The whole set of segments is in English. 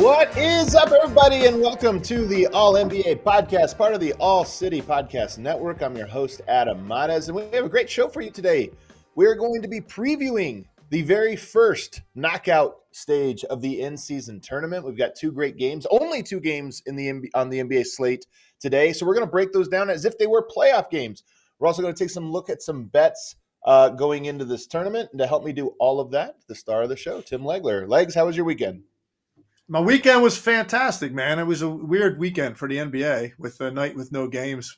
What is up, everybody, and welcome to the All-NBA Podcast, part of the All-City Podcast Network. I'm your host, Adam Matas, and we have a great show for you today. We're going to be previewing the very first knockout stage of the in-season tournament. We've got two great games, only two games on the NBA slate today, so we're going to break those down as if they were playoff games. We're also going to take some look at some bets going into this tournament, and to help me do all of that, the star of the show, Tim Legler. Legs, how was your weekend? My weekend was fantastic, man. It was a weird weekend for the NBA with a night with no games.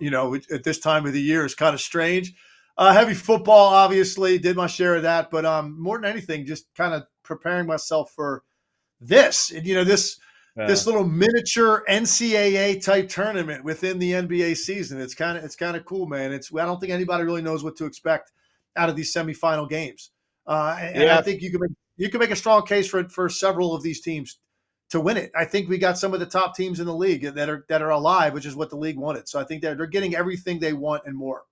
You know, at this time of the year, it's kind of strange. Heavy football, obviously, did my share of that. But more than anything, just kind of preparing myself for this. And, you know, this little miniature NCAA type tournament within the NBA season. It's kind of cool, man. I don't think anybody really knows what to expect out of these semifinal games. And I think you can make a strong case for several of these teams to win it. I think we got some of the top teams in the league that are alive, which is what the league wanted. So I think they're getting everything they want and more.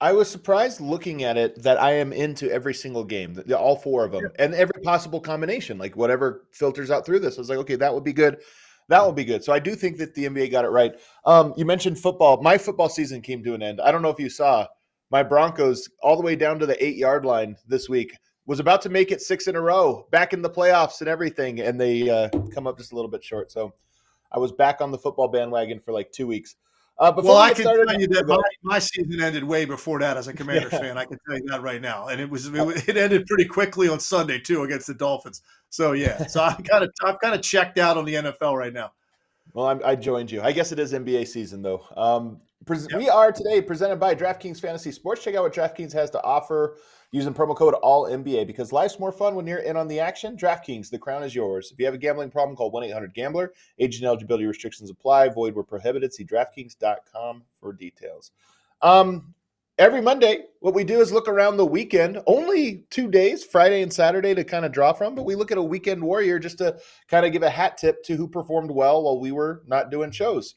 I was surprised looking at it that I am into every single game, all four of them, and every possible combination, like whatever filters out through this. I was like, okay, that would be good. That would be good. So I do think that the NBA got it right. You mentioned football. My football season came to an end. I don't know if you saw my Broncos all the way down to the 8-yard line this week. Was about to make it 6 in a row, back in the playoffs and everything, and they come up just a little bit short. So I was back on the football bandwagon for like 2 weeks. My season ended way before that as a Commanders fan. I can tell you that right now. And it ended pretty quickly on Sunday, too, against the Dolphins. So, yeah. So I'm kind of checked out on the NFL right now. Well, I joined you. I guess it is NBA season, though. We are today presented by DraftKings Fantasy Sports. Check out what DraftKings has to offer using promo code ALLNBA, because life's more fun when you're in on the action. DraftKings, the crown is yours. If you have a gambling problem, call 1-800-GAMBLER. Age and eligibility restrictions apply. Void where prohibited. See DraftKings.com for details. Every Monday, what we do is look around the weekend, only 2 days, Friday and Saturday, to kind of draw from, but we look at a weekend warrior just to kind of give a hat tip to who performed well while we were not doing shows.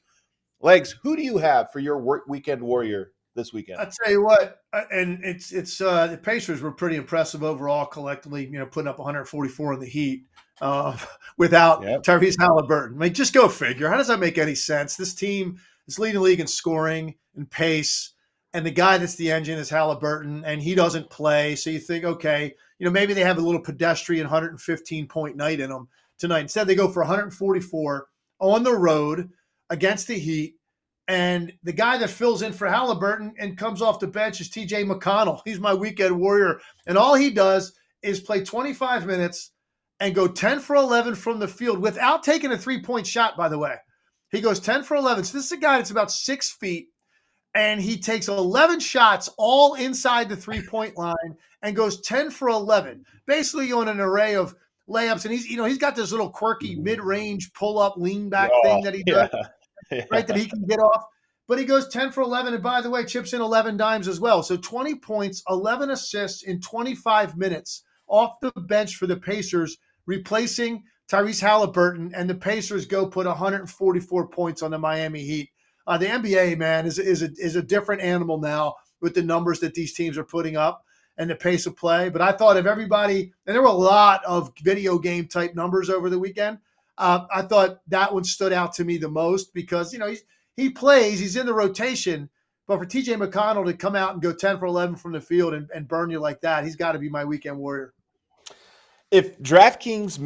Legs, who do you have for your weekend warrior this weekend? I'll tell you what, and it's the Pacers were pretty impressive overall collectively, you know, putting up 144 in the Heat without Tyrese Haliburton. I mean, just go figure. How does that make any sense? This team is leading the league in scoring and pace, and the guy that's the engine is Haliburton, and he doesn't play. So you think, okay, you know, maybe they have a little pedestrian 115-point night in them tonight. Instead, they go for 144 on the road against the Heat, and the guy that fills in for Haliburton and comes off the bench is T.J. McConnell. He's my weekend warrior, and all he does is play 25 minutes and go 10 for 11 from the field without taking a three-point shot, by the way. He goes 10 for 11. So this is a guy that's about 6 feet, and he takes 11 shots all inside the three-point line and goes 10 for 11, basically on an array of layups. And he's got this little quirky mid-range pull-up lean-back thing that he does. Yeah. Right, that he can get off. But he goes 10 for 11, and by the way, chips in 11 dimes as well. So 20 points, 11 assists in 25 minutes off the bench for the Pacers, replacing Tyrese Haliburton, and the Pacers go put 144 points on the Miami Heat. The NBA, man, is a different animal now with the numbers that these teams are putting up and the pace of play. But I thought of everybody, and there were a lot of video game type numbers over the weekend. I thought that one stood out to me the most because, you know, he plays, he's in the rotation, but for T.J. McConnell to come out and go 10 for 11 from the field and burn you like that, he's got to be my weekend warrior. If DraftKings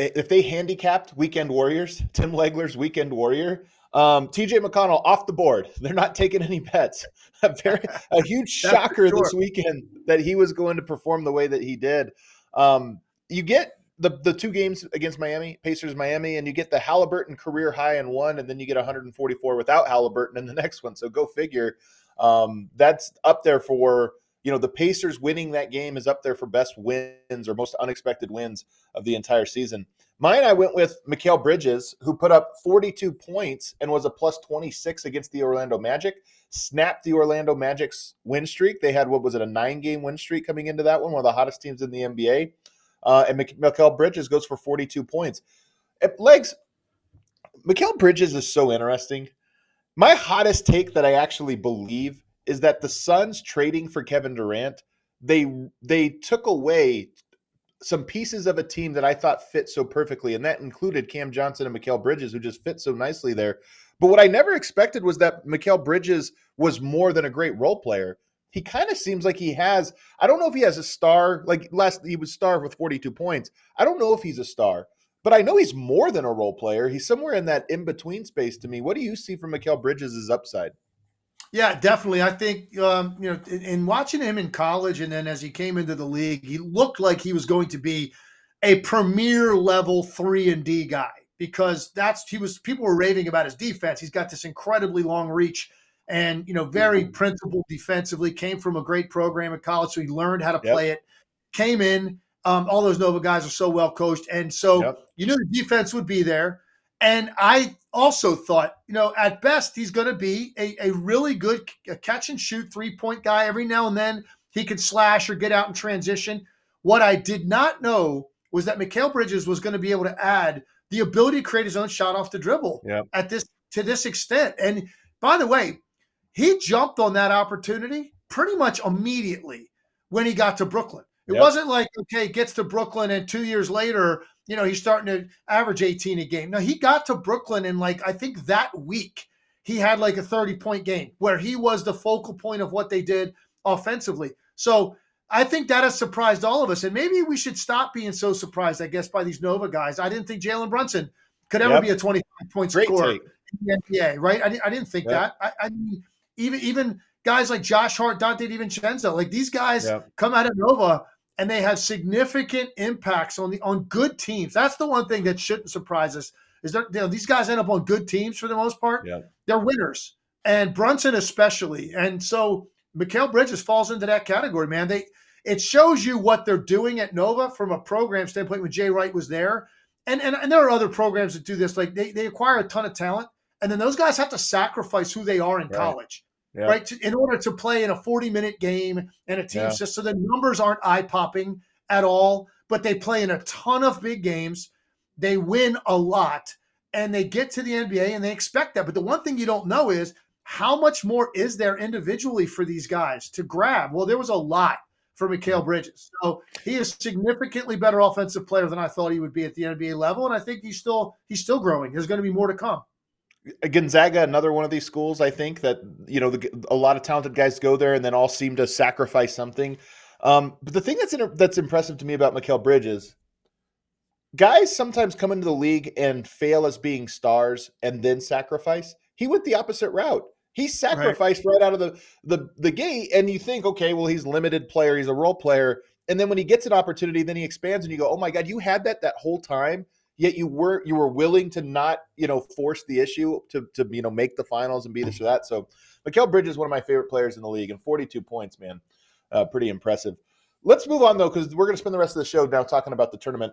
if they handicapped weekend warriors, Tim Legler's weekend warrior, T.J. McConnell off the board. They're not taking any bets. A huge shocker this weekend that he was going to perform the way that he did. You get the two games against Miami, Pacers, Miami, and you get the Haliburton career high in one, and then you get 144 without Haliburton in the next one. So go figure. That's up there for, you know, the Pacers winning that game is up there for best wins or most unexpected wins of the entire season. Mine, I went with Mikal Bridges, who put up 42 points and was a plus 26 against the Orlando Magic, snapped the Orlando Magic's win streak. They had, what was it, a 9-game win streak coming into that one, one of the hottest teams in the NBA. And Mikal Bridges goes for 42 points. At legs, Mikal Bridges is so interesting. My hottest take that I actually believe is that the Suns trading for Kevin Durant, they took away some pieces of a team that I thought fit so perfectly, and that included Cam Johnson and Mikal Bridges, who just fit so nicely there. But what I never expected was that Mikal Bridges was more than a great role player. He kind of seems like he has, I don't know if he has a star, like last he was star with 42 points. I don't know if he's a star. But I know he's more than a role player. He's somewhere in that in-between space to me. What do you see from Mikal Bridges' upside? Yeah, definitely. I think, you know, in watching him in college and then as he came into the league, he looked like he was going to be a premier level 3-and-D guy because people were raving about his defense. He's got this incredibly long reach and, you know, very principled defensively, came from a great program in college, so he learned how to play it, came in. All those Nova guys are so well coached. And so you knew the defense would be there. And I also thought, you know, at best, he's going to be a really good catch-and-shoot three-point guy. Every now and then he could slash or get out in transition. What I did not know was that Mikal Bridges was going to be able to add the ability to create his own shot off the dribble to this extent. And by the way, he jumped on that opportunity pretty much immediately when he got to Brooklyn. It wasn't like, okay, gets to Brooklyn and 2 years later, you know, he's starting to average 18 a game. No, he got to Brooklyn and like, I think that week he had like a 30-point game where he was the focal point of what they did offensively. So I think that has surprised all of us. And maybe we should stop being so surprised, I guess, by these Nova guys. I didn't think Jalen Brunson could ever be a 25-point scorer in the NBA, right? I didn't think that. I mean, even guys like Josh Hart, Dante DiVincenzo, like these guys come out of Nova and they have significant impacts on good teams. That's the one thing that shouldn't surprise us is that these guys end up on good teams for the most part. Yeah. They're winners, and Brunson especially. And so Mikal Bridges falls into that category, man. It shows you what they're doing at Nova from a program standpoint when Jay Wright was there. And there are other programs that do this. Like they acquire a ton of talent, and then those guys have to sacrifice who they are in college. Yeah. Right, in order to play in a 40-minute game and a team system, so the numbers aren't eye-popping at all, but they play in a ton of big games. They win a lot, and they get to the NBA, and they expect that. But the one thing you don't know is how much more is there individually for these guys to grab? Well, there was a lot for Mikal Bridges. So he is significantly better offensive player than I thought he would be at the NBA level, and I think he's still growing. There's going to be more to come. Gonzaga, another one of these schools, I think that, you know, a lot of talented guys go there and then all seem to sacrifice something. But the thing that's impressive to me about Mikal Bridges, guys sometimes come into the league and fail as being stars and then sacrifice. He went the opposite route. He sacrificed right out of the gate, and you think, okay, well, he's a limited player. He's a role player. And then when he gets an opportunity, then he expands and you go, oh, my God, you had that whole time. Yet you were willing to not, you know, force the issue to you know, make the finals and be this or that. So Mikal Bridges is one of my favorite players in the league, and 42 points, man, pretty impressive. Let's move on though, because we're going to spend the rest of the show now talking about the tournament.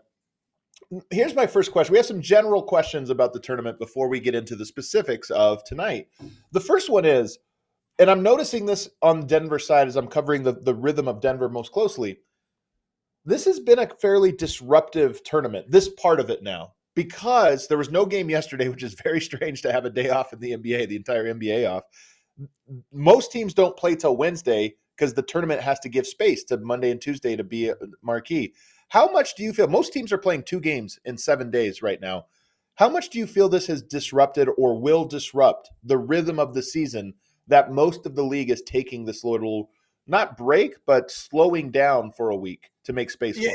Here's my first question. We have some general questions about the tournament before we get into the specifics of tonight. The first one is, and I'm noticing this on Denver's side as I'm covering the rhythm of Denver most closely. This has been a fairly disruptive tournament, this part of it now, because there was no game yesterday, which is very strange to have a day off in the NBA, the entire NBA off. Most teams don't play till Wednesday because the tournament has to give space to Monday and Tuesday to be a marquee. How much do you feel? Most teams are playing 2 games in 7 days right now. How much do you feel this has disrupted or will disrupt the rhythm of the season that most of the league is taking this little, not break, but slowing down for a week to make space? Yeah,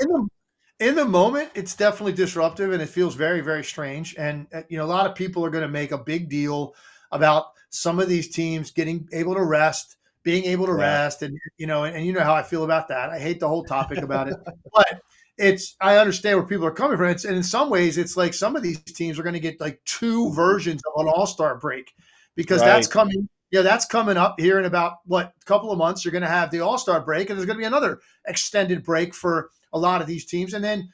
in the moment, it's definitely disruptive, and it feels very, very strange. And, you know, a lot of people are going to make a big deal about some of these teams being able to rest. And, you know how I feel about that. I hate the whole topic about it. But it's, I understand where people are coming from. It's, and in some ways, it's like some of these teams are going to get like two versions of an all-star break because that's coming. Yeah, that's coming up here in about, a couple of months. You're going to have the all-star break, and there's going to be another extended break for a lot of these teams. And then,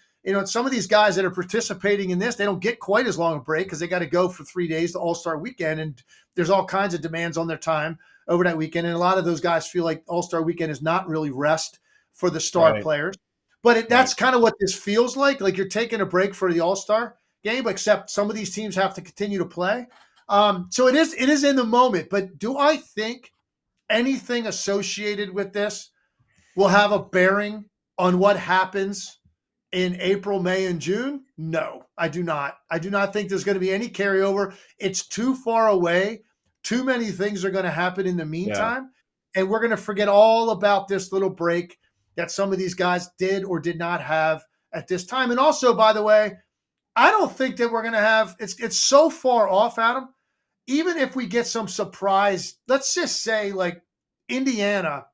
some of these guys that are participating in this, they don't get quite as long a break because they got to go for 3 days to all-star weekend. And there's all kinds of demands on their time over that weekend. And a lot of those guys feel like all-star weekend is not really rest for the star players. But that's kind of what this feels like. Like you're taking a break for the all-star game, except some of these teams have to continue to play. So it is in the moment, but do I think anything associated with this will have a bearing on what happens in April, May, and June? No, I do not. I do not think there's going to be any carryover. It's too far away. Too many things are going to happen in the meantime, and we're going to forget all about this little break that some of these guys did or did not have at this time. And also, by the way, I don't think that we're going to have – it's so far off, Adam. Even if we get some surprise, let's just say like Indiana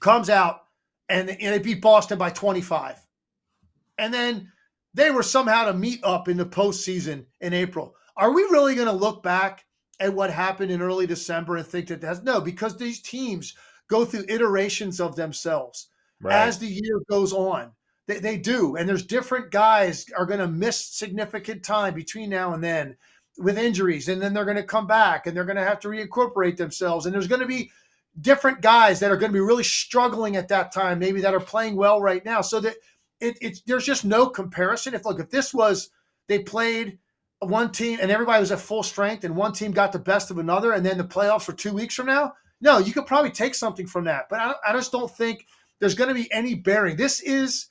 comes out and they beat Boston by 25. And then they were somehow to meet up in the postseason in April. Are we really going to look back at what happened in early December and think that that's – no, because these teams go through iterations of themselves as the year goes on. They do, and there's different guys are going to miss significant time between now and then with injuries, and then they're going to come back, and they're going to have to reincorporate themselves, and there's going to be different guys that are going to be really struggling at that time, maybe that are playing well right now. So that there's just no comparison. If this was they played one team and everybody was at full strength, and one team got the best of another, and then the playoffs were 2 weeks from now, no, you could probably take something from that. But I just don't think there's going to be any bearing. This is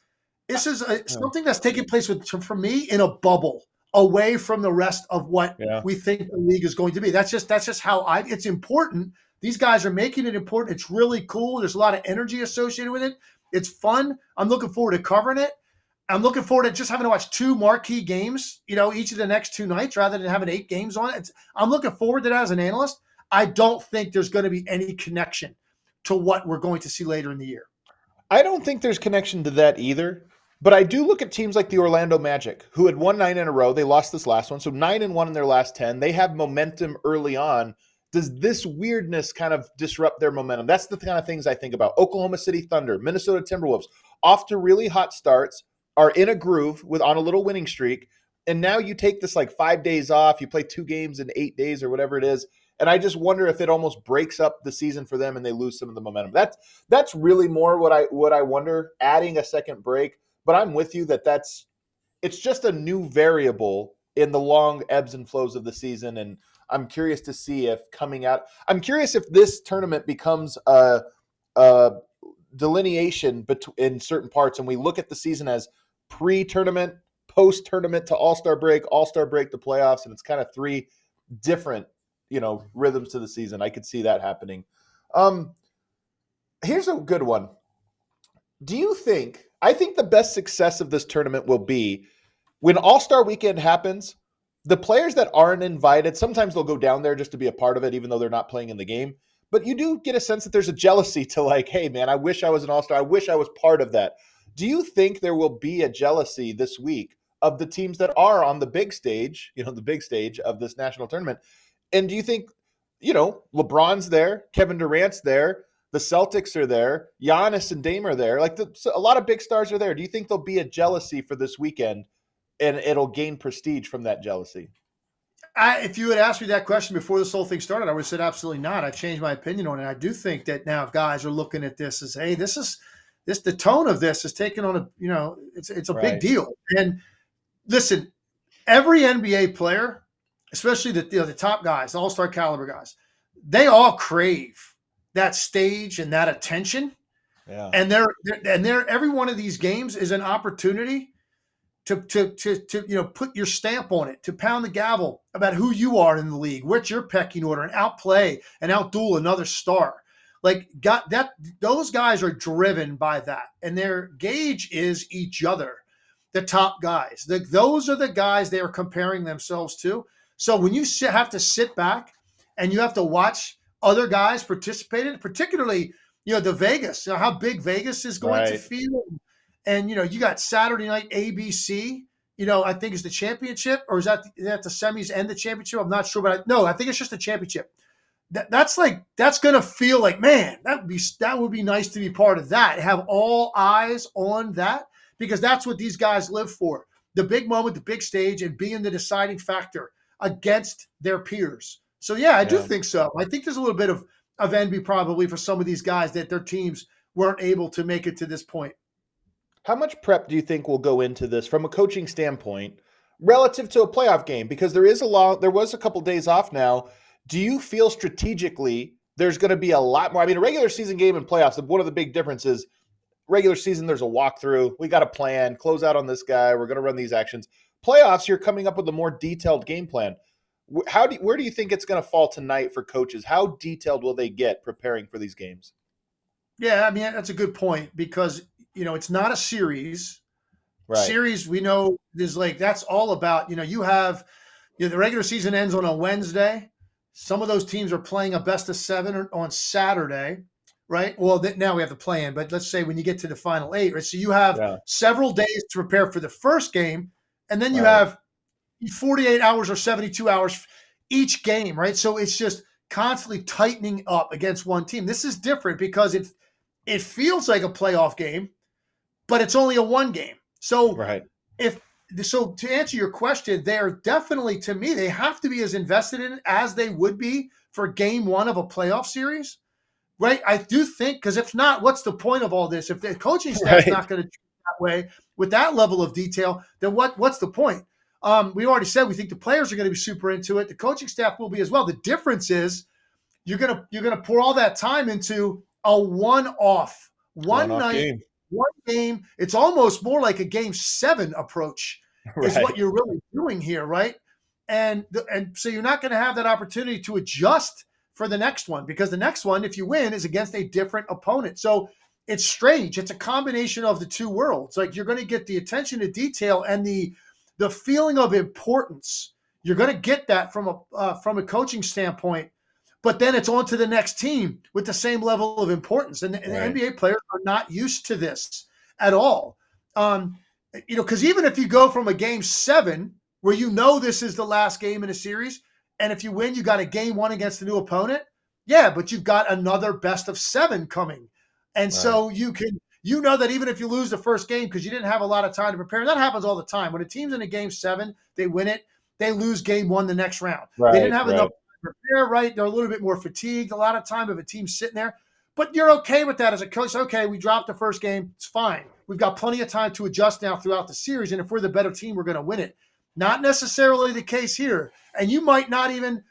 something that's taking place for me in a bubble away from the rest of what we think the league is going to be. That's just how it's important. These guys are making it important. It's really cool. There's a lot of energy associated with it. It's fun. I'm looking forward to covering it. I'm looking forward to just having to watch two marquee games, each of the next two nights rather than having 8 games on it. I'm looking forward to that as an analyst. I don't think there's going to be any connection to what we're going to see later in the year. I don't think there's connection to that either. But I do look at teams like the Orlando Magic, who had won 9 in a row. They lost this last one, so 9-1 in their last 10. They have momentum early on. Does this weirdness kind of disrupt their momentum? That's the kind of things I think about. Oklahoma City Thunder, Minnesota Timberwolves, off to really hot starts, are in a groove on a little winning streak, and now you take this 5 days off. You play 2 games in 8 days or whatever it is, and I just wonder if it almost breaks up the season for them and they lose some of the momentum. That's really more what I wonder, adding a second break. But I'm with you it's just a new variable in the long ebbs and flows of the season. And I'm curious to see if I'm curious if this tournament becomes a delineation in certain parts. And we look at the season as pre-tournament, post-tournament to all-star break to playoffs. And it's kind of 3 different, rhythms to the season. I could see that happening. Here's a good one. I think the best success of this tournament will be when All-Star Weekend happens, the players that aren't invited, sometimes they'll go down there just to be a part of it, even though they're not playing in the game. But you do get a sense that there's a jealousy to hey, man, I wish I was an All-Star. I wish I was part of that. Do you think there will be a jealousy this week of the teams that are on the big stage, the big stage of this national tournament? And do you think, LeBron's there, Kevin Durant's there, the Celtics are there, Giannis and Dame are there. A lot of big stars are there. Do you think there'll be a jealousy for this weekend and it'll gain prestige from that jealousy? If you had asked me that question before this whole thing started, I would have said absolutely not. I've changed my opinion on it. I do think that now guys are looking at this as, hey, the tone of this is taken on it's a big deal. And listen, every NBA player, especially the top guys, the all-star caliber guys, they all crave that stage and that attention, and every one of these games is an opportunity to put your stamp on it, to pound the gavel about who you are in the league, what's your pecking order, and outplay and outduel another star. Those guys are driven by that, and their gauge is each other, the top guys. Those are the guys they are comparing themselves to. So when you have to sit back and you have to watch other guys participated, particularly, the Vegas, how big Vegas is going to feel. And, you know, you got Saturday night ABC, you know, I think is the championship, or is that the semis and the championship? I'm not sure, but I think it's just the championship. That's going to feel like, man, that would be nice to be part of that. Have all eyes on that, because that's what these guys live for. The big moment, the big stage, and being the deciding factor against their peers. So, yeah, I do think so. I think there's a little bit of envy probably for some of these guys that their teams weren't able to make it to this point. How much prep do you think will go into this from a coaching standpoint relative to a playoff game? Because there was a couple days off now. Do you feel strategically there's going to be a lot more? I mean, a regular season game and playoffs, one of the big differences, regular season, there's a walkthrough. We got a plan, close out on this guy. We're going to run these actions. Playoffs, you're coming up with a more detailed game plan. Where do you think it's going to fall tonight for coaches? How detailed will they get preparing for these games? Yeah, I mean, that's a good point, because, you know, it's not a series. Right. Series, we know, is like, that's all about, you know, the regular season ends on a Wednesday. Some of those teams are playing a best of 7 on Saturday, right? Well, now we have the play-in, but let's say when you get to the final 8, right? So you have several days to prepare for the first game, and then you have 48 hours or 72 hours each game, right? So it's just constantly tightening up against one team. This is different because it feels like a playoff game, but it's only a one game. So So to answer your question, they're definitely, to me, they have to be as invested in it as they would be for game one of a playoff series, right? I do think, because if not, what's the point of all this? If the coaching staff's not going to do it that way with that level of detail, then what's the point? We already said we think the players are going to be super into it. The coaching staff will be as well. The difference is you're going to pour all that time into a one-off game. One game, it's almost more like a Game 7 approach is what you're really doing here, right? And so you're not going to have that opportunity to adjust for the next one, because the next one, if you win, is against a different opponent. So it's strange. It's a combination of the two worlds. Like, you're going to get the attention to detail and the feeling of importance. You're going to get that from a coaching standpoint. But then it's on to the next team with the same level of importance. And the NBA players are not used to this at all. You know, because even if you go from a Game 7 where you know this is the last game in a series, and if you win, you got a Game 1 against a new opponent. Yeah, but you've got another best of 7 coming. And so you can, you know, that even if you lose the first game because you didn't have a lot of time to prepare, and that happens all the time. When a team's in a Game 7, they win it, they lose Game 1 the next round. Right, they didn't have enough. Prepare, right? They're a little bit more fatigued. A lot of time if a team's sitting there, but you're okay with that as a coach. Okay, we dropped the first game. It's fine. We've got plenty of time to adjust now throughout the series, and if we're the better team, we're going to win it. Not necessarily the case here, and you might not even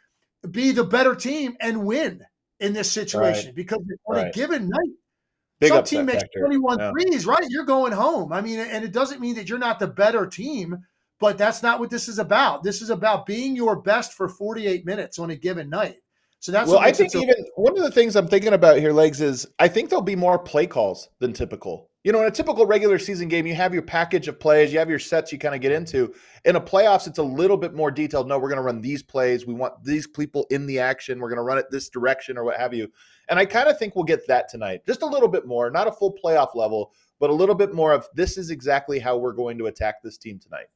be the better team and win in this situation because on a given night, some team makes 21 threes, right? You're going home. I mean, and it doesn't mean that you're not the better team. But that's not what this is about. This is about being your best for 48 minutes on a given night. So that's well. What I think even one of the things I'm thinking about here, Legs, is I think there'll be more play calls than typical. You know, in a typical regular season game, you have your package of plays, you have your sets you kind of get into. In a playoffs, it's a little bit more detailed. No, we're going to run these plays. We want these people in the action. We're going to run it this direction or what have you. And I kind of think we'll get that tonight, just a little bit more, not a full playoff level, but a little bit more of this is exactly how we're going to attack this team tonight.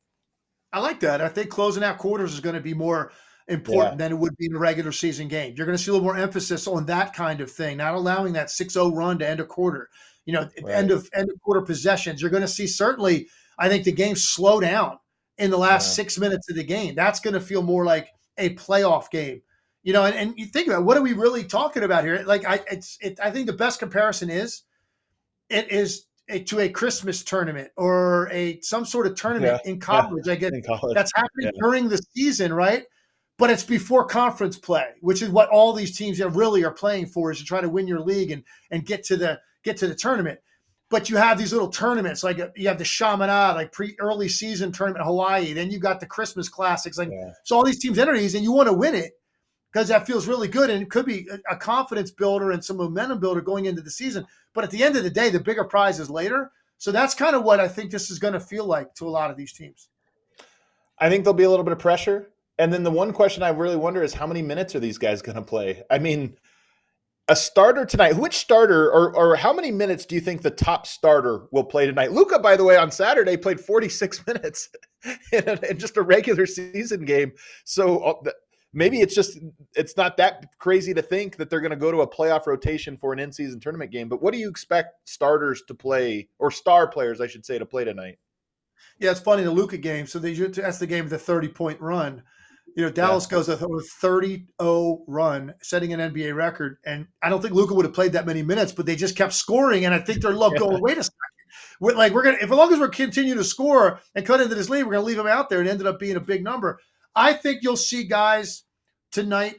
I like that. I think closing out quarters is going to be more important than it would be in a regular season game. You're going to see a little more emphasis on that kind of thing, not allowing that 6-0 run to end a quarter. You know, end of quarter possessions. You're going to see certainly, I think, the game slow down in the last 6 minutes of the game. That's going to feel more like a playoff game. You know, and you think about it, what are we really talking about here? Like, I think the best comparison is. To a Christmas tournament or some sort of tournament in college. I get that's happening during the season, right? But it's before conference play, which is what all these teams really are playing for, is to try to win your league and get to the tournament. But you have these little tournaments, like you have the Chaminade, like early season tournament in Hawaii. Then you got the Christmas Classics, so all these teams enter these, and you want to win it because that feels really good, and it could be a confidence builder and some momentum builder going into the season. But at the end of the day, the bigger prize is later. So that's kind of what I think this is going to feel like to a lot of these teams. I think there'll be a little bit of pressure. And then the one question I really wonder is how many minutes are these guys going to play? I mean, A starter tonight. Which starter or how many minutes do you think the top starter will play tonight? Luka, by the way, on Saturday played 46 minutes in just a regular season game. So maybe it's not that crazy to think that they're going to go to a playoff rotation for an in-season tournament game. But what do you expect starters to play, or star players, I should say, to play tonight? Yeah, it's funny, the Luka game. So that's the game of the 30-point run. You know, Dallas goes with a 30-0 run, setting an NBA record. And I don't think Luka would have played that many minutes, but they just kept scoring. And I think their luck going, wait a second. As long as we continue to score and cut into this lead, we're going to leave him out there. And ended up being a big number. I think you'll see guys tonight,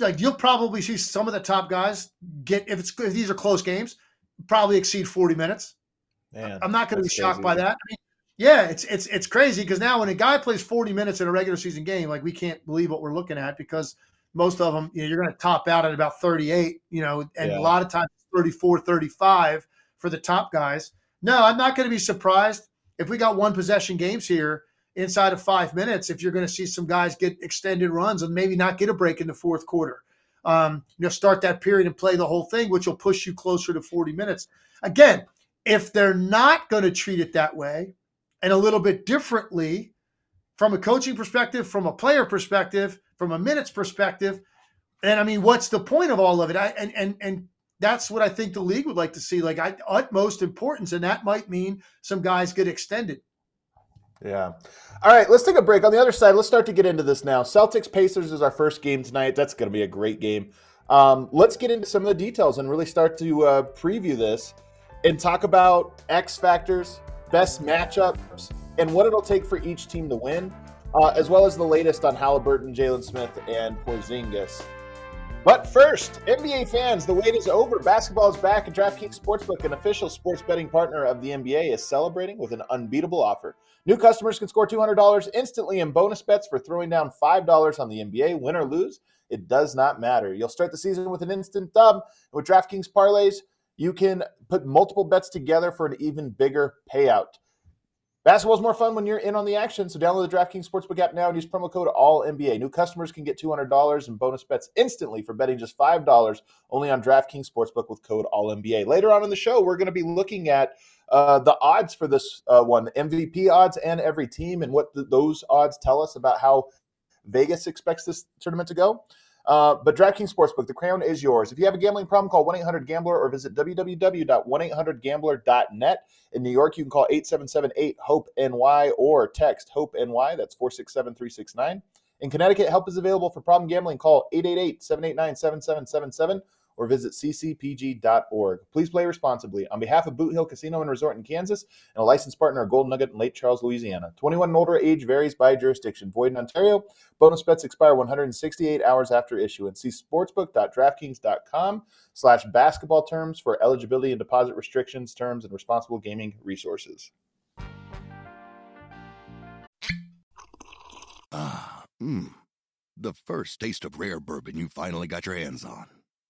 like you'll probably see some of the top guys get, if these are close games, probably exceed 40 minutes. Man, I'm not going to be shocked by that. I mean, yeah, it's crazy because now when a guy plays 40 minutes in a regular season game, like we can't believe what we're looking at because most of them, you know, you're going to top out at about 38, you know, and a lot of times 34, 35 for the top guys. No, I'm not going to be surprised if we got one possession games here inside of 5 minutes, if you're going to see some guys get extended runs and maybe not get a break in the fourth quarter. You know, start that period and play the whole thing, which will push you closer to 40 minutes. Again, if they're not going to treat it that way, and a little bit differently from a coaching perspective, from a player perspective, from a minutes perspective. And I mean, what's the point of all of it? And that's what I think the league would like to see, like utmost importance. And that might mean some guys get extended. Yeah. All right, let's take a break. On the other side, let's start to get into this now. Celtics Pacers is our first game tonight. That's going to be a great game. Let's get into some of the details and really start to preview this and talk about X factors, best matchups, and what it'll take for each team to win, as well as the latest on Haliburton, Jalen Smith, and Porzingis. But first, NBA fans, the wait is over. Basketball is back, and DraftKings Sportsbook, an official sports betting partner of the NBA, is celebrating with an unbeatable offer. New customers can score $200 instantly in bonus bets for throwing down $5 on the NBA. Win or lose, it does not matter. You'll start the season with an instant dub. With DraftKings Parlays, you can put multiple bets together for an even bigger payout. Basketball's more fun when you're in on the action, so download the DraftKings Sportsbook app now and use promo code ALLNBA. New customers can get $200 in bonus bets instantly for betting just $5 only on DraftKings Sportsbook with code ALLNBA. Later on in the show, we're going to be looking at the odds for this one, MVP odds and every team, and what those odds tell us about how Vegas expects this tournament to go. But DraftKings Sportsbook, the crown is yours. If you have a gambling problem, call 1-800-GAMBLER or visit www.1800gambler.net. In New York, you can call 877-8-HOPE-NY or text HOPE-NY. That's 467-369. In Connecticut, help is available for problem gambling. Call 888-789-7777 or visit ccpg.org. Please play responsibly. On behalf of Boot Hill Casino and Resort in Kansas and a licensed partner of Golden Nugget in Lake Charles, Louisiana. 21 and older, age varies by jurisdiction. Void in Ontario. Bonus bets expire 168 hours after issuance. See sportsbook.draftkings.com/basketball terms for eligibility and deposit restrictions, terms, and responsible gaming resources. The first taste of rare bourbon you finally got your hands on.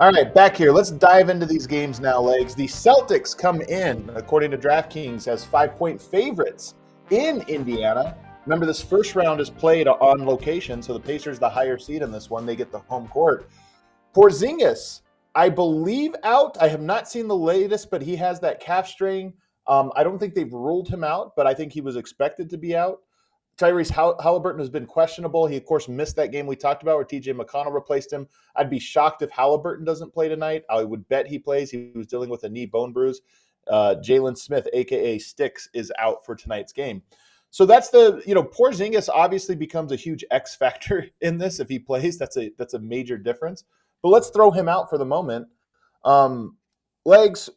All right, back here. Let's dive into these games now, Legs. The Celtics come in, according to DraftKings, as 5-point favorites in Indiana. Remember, this first round is played on location, so the Pacers, the higher seed in this one, they get the home court. Porzingis, I believe out. I have not seen the latest, but he has that calf strain. I don't think they've ruled him out, but I think he was expected to be out. Tyrese Haliburton has been questionable. He, of course, missed that game we talked about where T.J. McConnell replaced him. I'd be shocked if Haliburton doesn't play tonight. I would bet he plays. He was dealing with a knee bone bruise. Jalen Smith, a.k.a. Sticks, is out for tonight's game. So that's the, you know, Porzingis obviously becomes a huge X factor in this. If he plays, that's a major difference. But let's throw him out for the moment. Legs,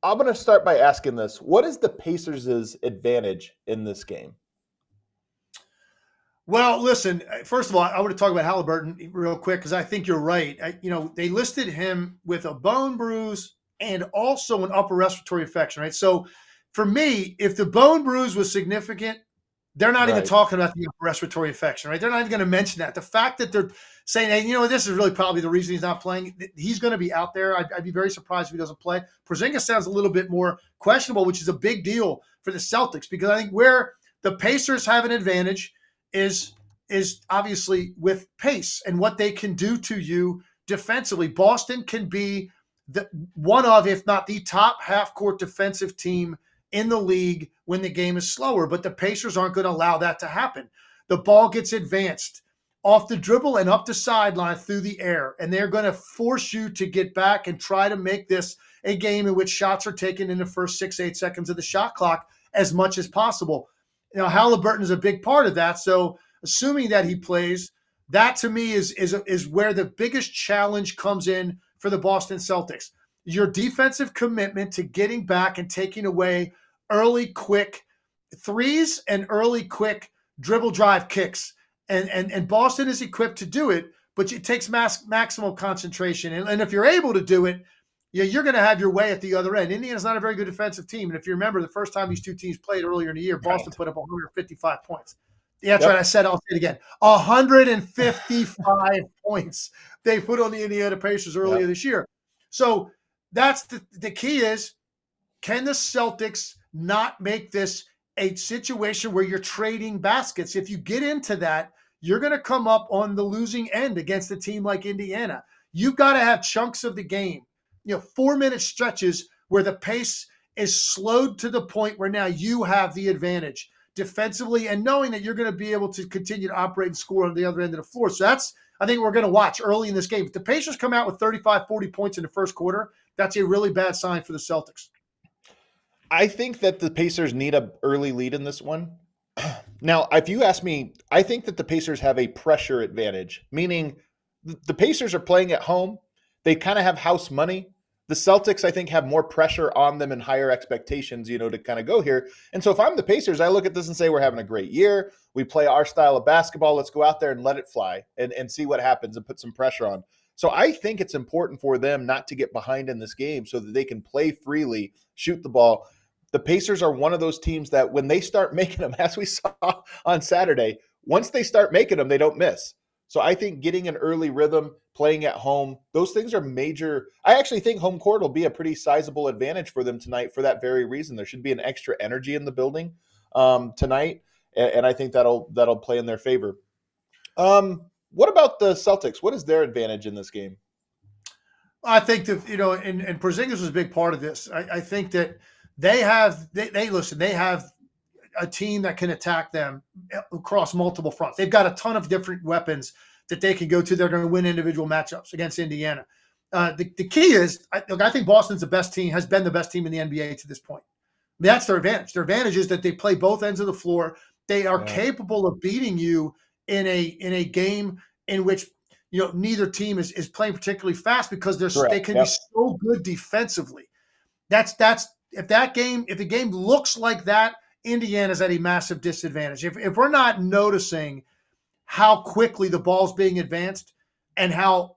I'm going to start by asking this. What is the Pacers' advantage in this game? Well, listen, first of all, I want to talk about Haliburton real quick because I think you're right. They listed him with a bone bruise and also an upper respiratory infection, right? So for me, if the bone bruise was significant, they're not even talking about the respiratory infection, right? They're not even going to mention that. The fact that they're saying, hey, you know, this is really probably the reason he's not playing. He's going to be out there. I'd be very surprised if he doesn't play. Porzingis sounds a little bit more questionable, which is a big deal for the Celtics, because I think where the Pacers have an advantage is obviously with pace and what they can do to you defensively. Boston can be one of, if not the top half-court defensive team in the league when the game is slower, but the Pacers aren't going to allow that to happen. The ball gets advanced off the dribble and up the sideline through the air, and they're going to force you to get back and try to make this a game in which shots are taken in the first 6-8 seconds of the shot clock as much as possible. Now, Haliburton is a big part of that, so assuming that he plays, that to me is where the biggest challenge comes in for the Boston Celtics. Your defensive commitment to getting back and taking away early quick threes and early quick dribble drive kicks. And Boston is equipped to do it, but it takes maximum concentration. And if you're able to do it, you're going to have your way at the other end. Indiana's not a very good defensive team. And if you remember, the first time these two teams played earlier in the year, Boston put up 155 points. Yeah, that's right. I said, I'll say it again. 155 points they put on the Indiana Pacers earlier this year. So that's the key is, can the Celtics not make this a situation where you're trading baskets? If you get into that, you're going to come up on the losing end against a team like Indiana. You've got to have chunks of the game, 4-minute stretches where the pace is slowed to the point where now you have the advantage defensively and knowing that you're going to be able to continue to operate and score on the other end of the floor. So that's, I think we're going to watch early in this game. If the Pacers come out with 35, 40 points in the first quarter, that's a really bad sign for the Celtics. I think that the Pacers need an early lead in this one. Now, if you ask me, I think that the Pacers have a pressure advantage, meaning the Pacers are playing at home. They kind of have house money. The Celtics, I think, have more pressure on them and higher expectations, to kind of go here. And so if I'm the Pacers, I look at this and say, we're having a great year. We play our style of basketball. Let's go out there and let it fly and see what happens and put some pressure on. So I think it's important for them not to get behind in this game so that they can play freely, shoot the ball. The Pacers are one of those teams that when they start making them, as we saw on Saturday, once they start making them, they don't miss. So I think getting an early rhythm, playing at home, those things are major. I actually think home court will be a pretty sizable advantage for them tonight for that very reason. There should be an extra energy in the building tonight, and I think that'll play in their favor. What about the Celtics? What is their advantage in this game? I think that, and Porzingis was a big part of this. I think that they have a team that can attack them across multiple fronts. They've got a ton of different weapons that they can go to. They're going to win individual matchups against Indiana. The key is, I think Boston's the best team, has been the best team in the NBA to this point. I mean, that's their advantage. Their advantage is that they play both ends of the floor. They are capable of beating you in a game in which neither team is playing particularly fast because they can be so good defensively. That's if the game looks like that, Indiana's at a massive disadvantage. If we're not noticing how quickly the ball's being advanced and how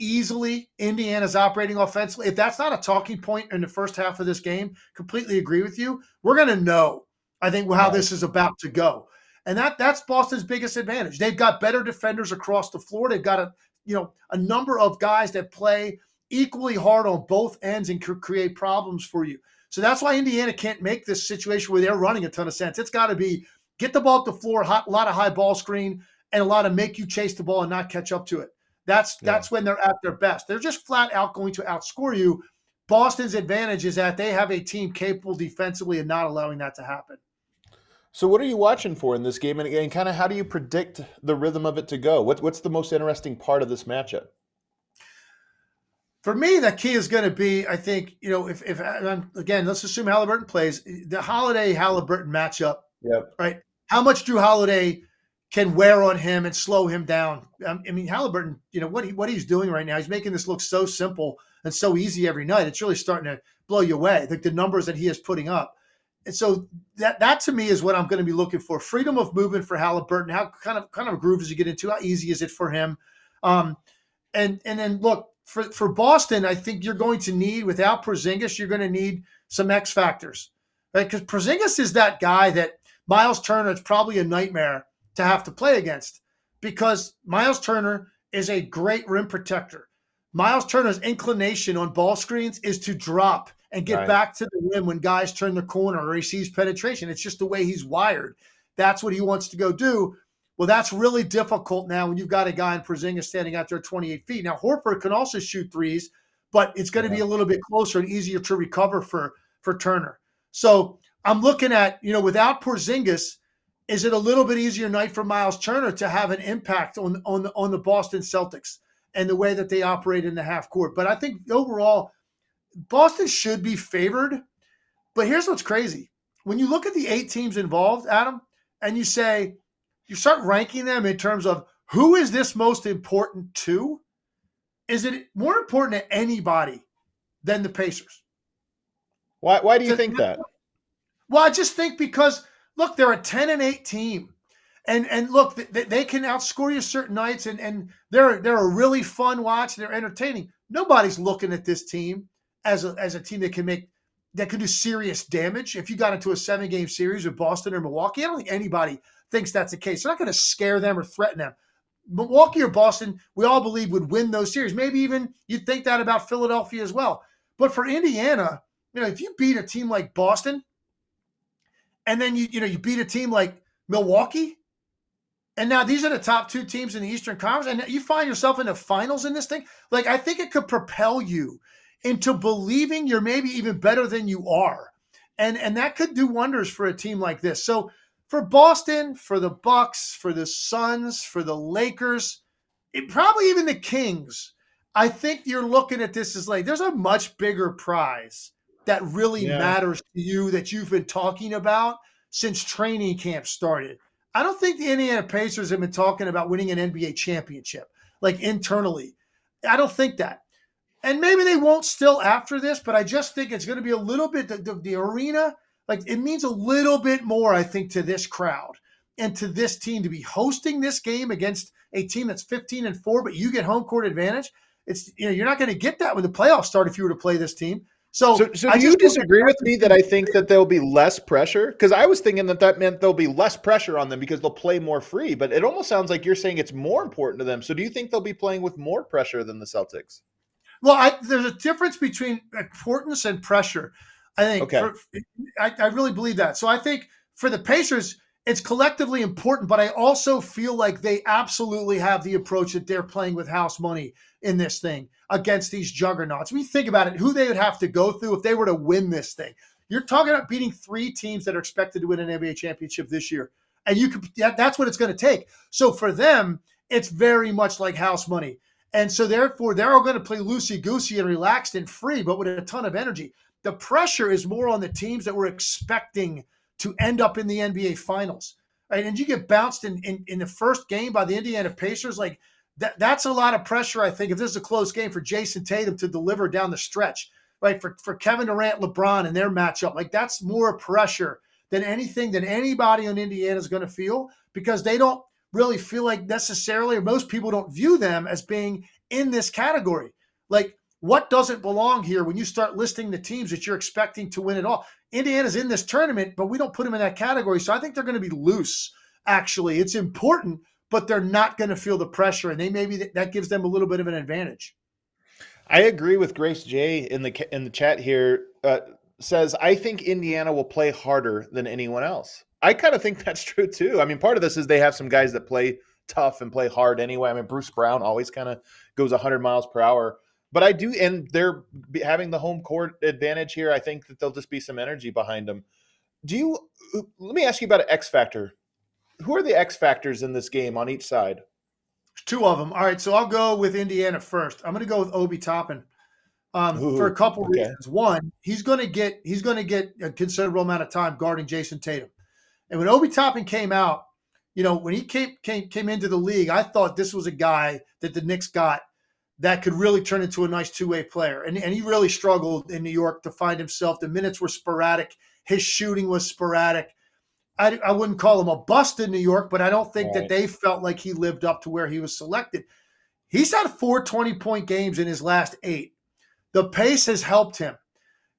easily Indiana's operating offensively, if that's not a talking point in the first half of this game, completely agree with you. We're going to know, I think, how this is about to go. And that's Boston's biggest advantage. They've got better defenders across the floor. They've got a number of guys that play equally hard on both ends and could create problems for you. So that's why Indiana can't make this situation where they're running a ton of sense. It's got to be get the ball up the floor, a lot of high ball screen, and a lot of make you chase the ball and not catch up to it. That's when they're at their best. They're just flat out going to outscore you. Boston's advantage is that they have a team capable defensively and not allowing that to happen. So what are you watching for in this game? And kind of how do you predict the rhythm of it to go? What's the most interesting part of this matchup? For me, the key is going to be, I think, if again, let's assume Haliburton plays, the Holiday-Haliburton matchup, right? How much Drew Holiday can wear on him and slow him down? I mean, Haliburton, what he's doing right now, he's making this look so simple and so easy every night. It's really starting to blow you away, the numbers that he is putting up. And so that to me is what I'm going to be looking for. Freedom of movement for Haliburton. How kind of groove does he get into? How easy is it for him? And then look, For Boston, I think you're going to need, without Porzingis, you're going to need some X factors. Because Porzingis is that guy that Myles Turner is probably a nightmare to have to play against, because Myles Turner is a great rim protector. Myles Turner's inclination on ball screens is to drop and get back to the rim when guys turn the corner or he sees penetration. It's just the way he's wired. That's what he wants to go do. Well, that's really difficult now when you've got a guy in Porzingis standing out there 28 feet. Now, Horford can also shoot threes, but it's going to be a little bit closer and easier to recover for Turner. So I'm looking at, you know, without Porzingis, is it a little bit easier night for Myles Turner to have an impact on the Boston Celtics and the way that they operate in the half court? But I think overall, Boston should be favored. But here's what's crazy. When you look at the 8 teams involved, Adam, and you say, you start ranking them in terms of who is this most important to, is it more important to anybody than the Pacers? Why do you think that? Well, I just think because, look, they're a 10-8 team. And look, they can outscore you certain nights, and they're a really fun watch. They're entertaining. Nobody's looking at this team as a team that can make that can do serious damage. If you got into a 7-game series with Boston or Milwaukee, I don't think anybody thinks that's the case. They're not going to scare them or threaten them. Milwaukee or Boston, we all believe, would win those series. Maybe even you'd think that about Philadelphia as well. But for Indiana, you know, if you beat a team like Boston, and then you beat a team like Milwaukee, and now these are the top 2 teams in the Eastern Conference, and you find yourself in the finals in this thing, like, I think it could propel you into believing you're maybe even better than you are. And that could do wonders for a team like this. So for Boston, for the Bucks, for the Suns, for the Lakers, probably even the Kings, I think you're looking at this as like, there's a much bigger prize that really matters to you that you've been talking about since training camp started. I don't think the Indiana Pacers have been talking about winning an NBA championship, like internally. I don't think that. And maybe they won't still after this, but I just think it's going to be a little bit the arena – like, it means a little bit more, I think, to this crowd and to this team to be hosting this game against a team that's 15-4, but you get home court advantage. It's, you know, you're not going to get that when the playoffs start if you were to play this team. So do you disagree with me that I think that there'll be less pressure? Because I was thinking that meant there'll be less pressure on them because they'll play more free, but it almost sounds like you're saying it's more important to them. So do you think they'll be playing with more pressure than the Celtics? Well, there's a difference between importance and pressure. I think I really believe that. So I think for the Pacers, it's collectively important, but I also feel like they absolutely have the approach that they're playing with house money in this thing against these juggernauts. When you think about it, who they would have to go through if they were to win this thing. You're talking about beating 3 teams that are expected to win an NBA championship this year. And that's what it's going to take. So for them, it's very much like house money. And so therefore, they're all going to play loosey-goosey and relaxed and free, but with a ton of energy. The pressure is more on the teams that we're expecting to end up in the NBA Finals. Right? And you get bounced in the first game by the Indiana Pacers. Like, that's a lot of pressure, I think, if this is a close game for Jason Tatum to deliver down the stretch, right? For Kevin Durant, LeBron, and their matchup. Like, that's more pressure than anything that anybody on Indiana is going to feel, because they don't really feel like necessarily, or most people don't view them as being in this category. Like, what doesn't belong here when you start listing the teams that you're expecting to win it all? Indiana's in this tournament, but we don't put them in that category. So I think they're going to be loose, actually. It's important, but they're not going to feel the pressure, and that gives them a little bit of an advantage. I agree with Grace J in the chat here. Says, I think Indiana will play harder than anyone else. I kind of think that's true, too. I mean, part of this is they have some guys that play tough and play hard anyway. I mean, Bruce Brown always kind of goes 100 miles per hour. But I do, and they're having the home court advantage here. I think that there'll just be some energy behind them. Let me ask you about an X factor. Who are the X factors in this game on each side? 2 of them. All right, so I'll go with Indiana first. I'm going to go with Obi Toppin for a couple reasons. One, he's going to get a considerable amount of time guarding Jason Tatum. And when Obi Toppin came out, you know, when he came into the league, I thought this was a guy that the Knicks got that could really turn into a nice two-way player. And he really struggled in New York to find himself. The minutes were sporadic. His shooting was sporadic. I wouldn't call him a bust in New York, but I don't think that they felt like he lived up to where he was selected. He's had 4 20-point games in his last 8. The pace has helped him.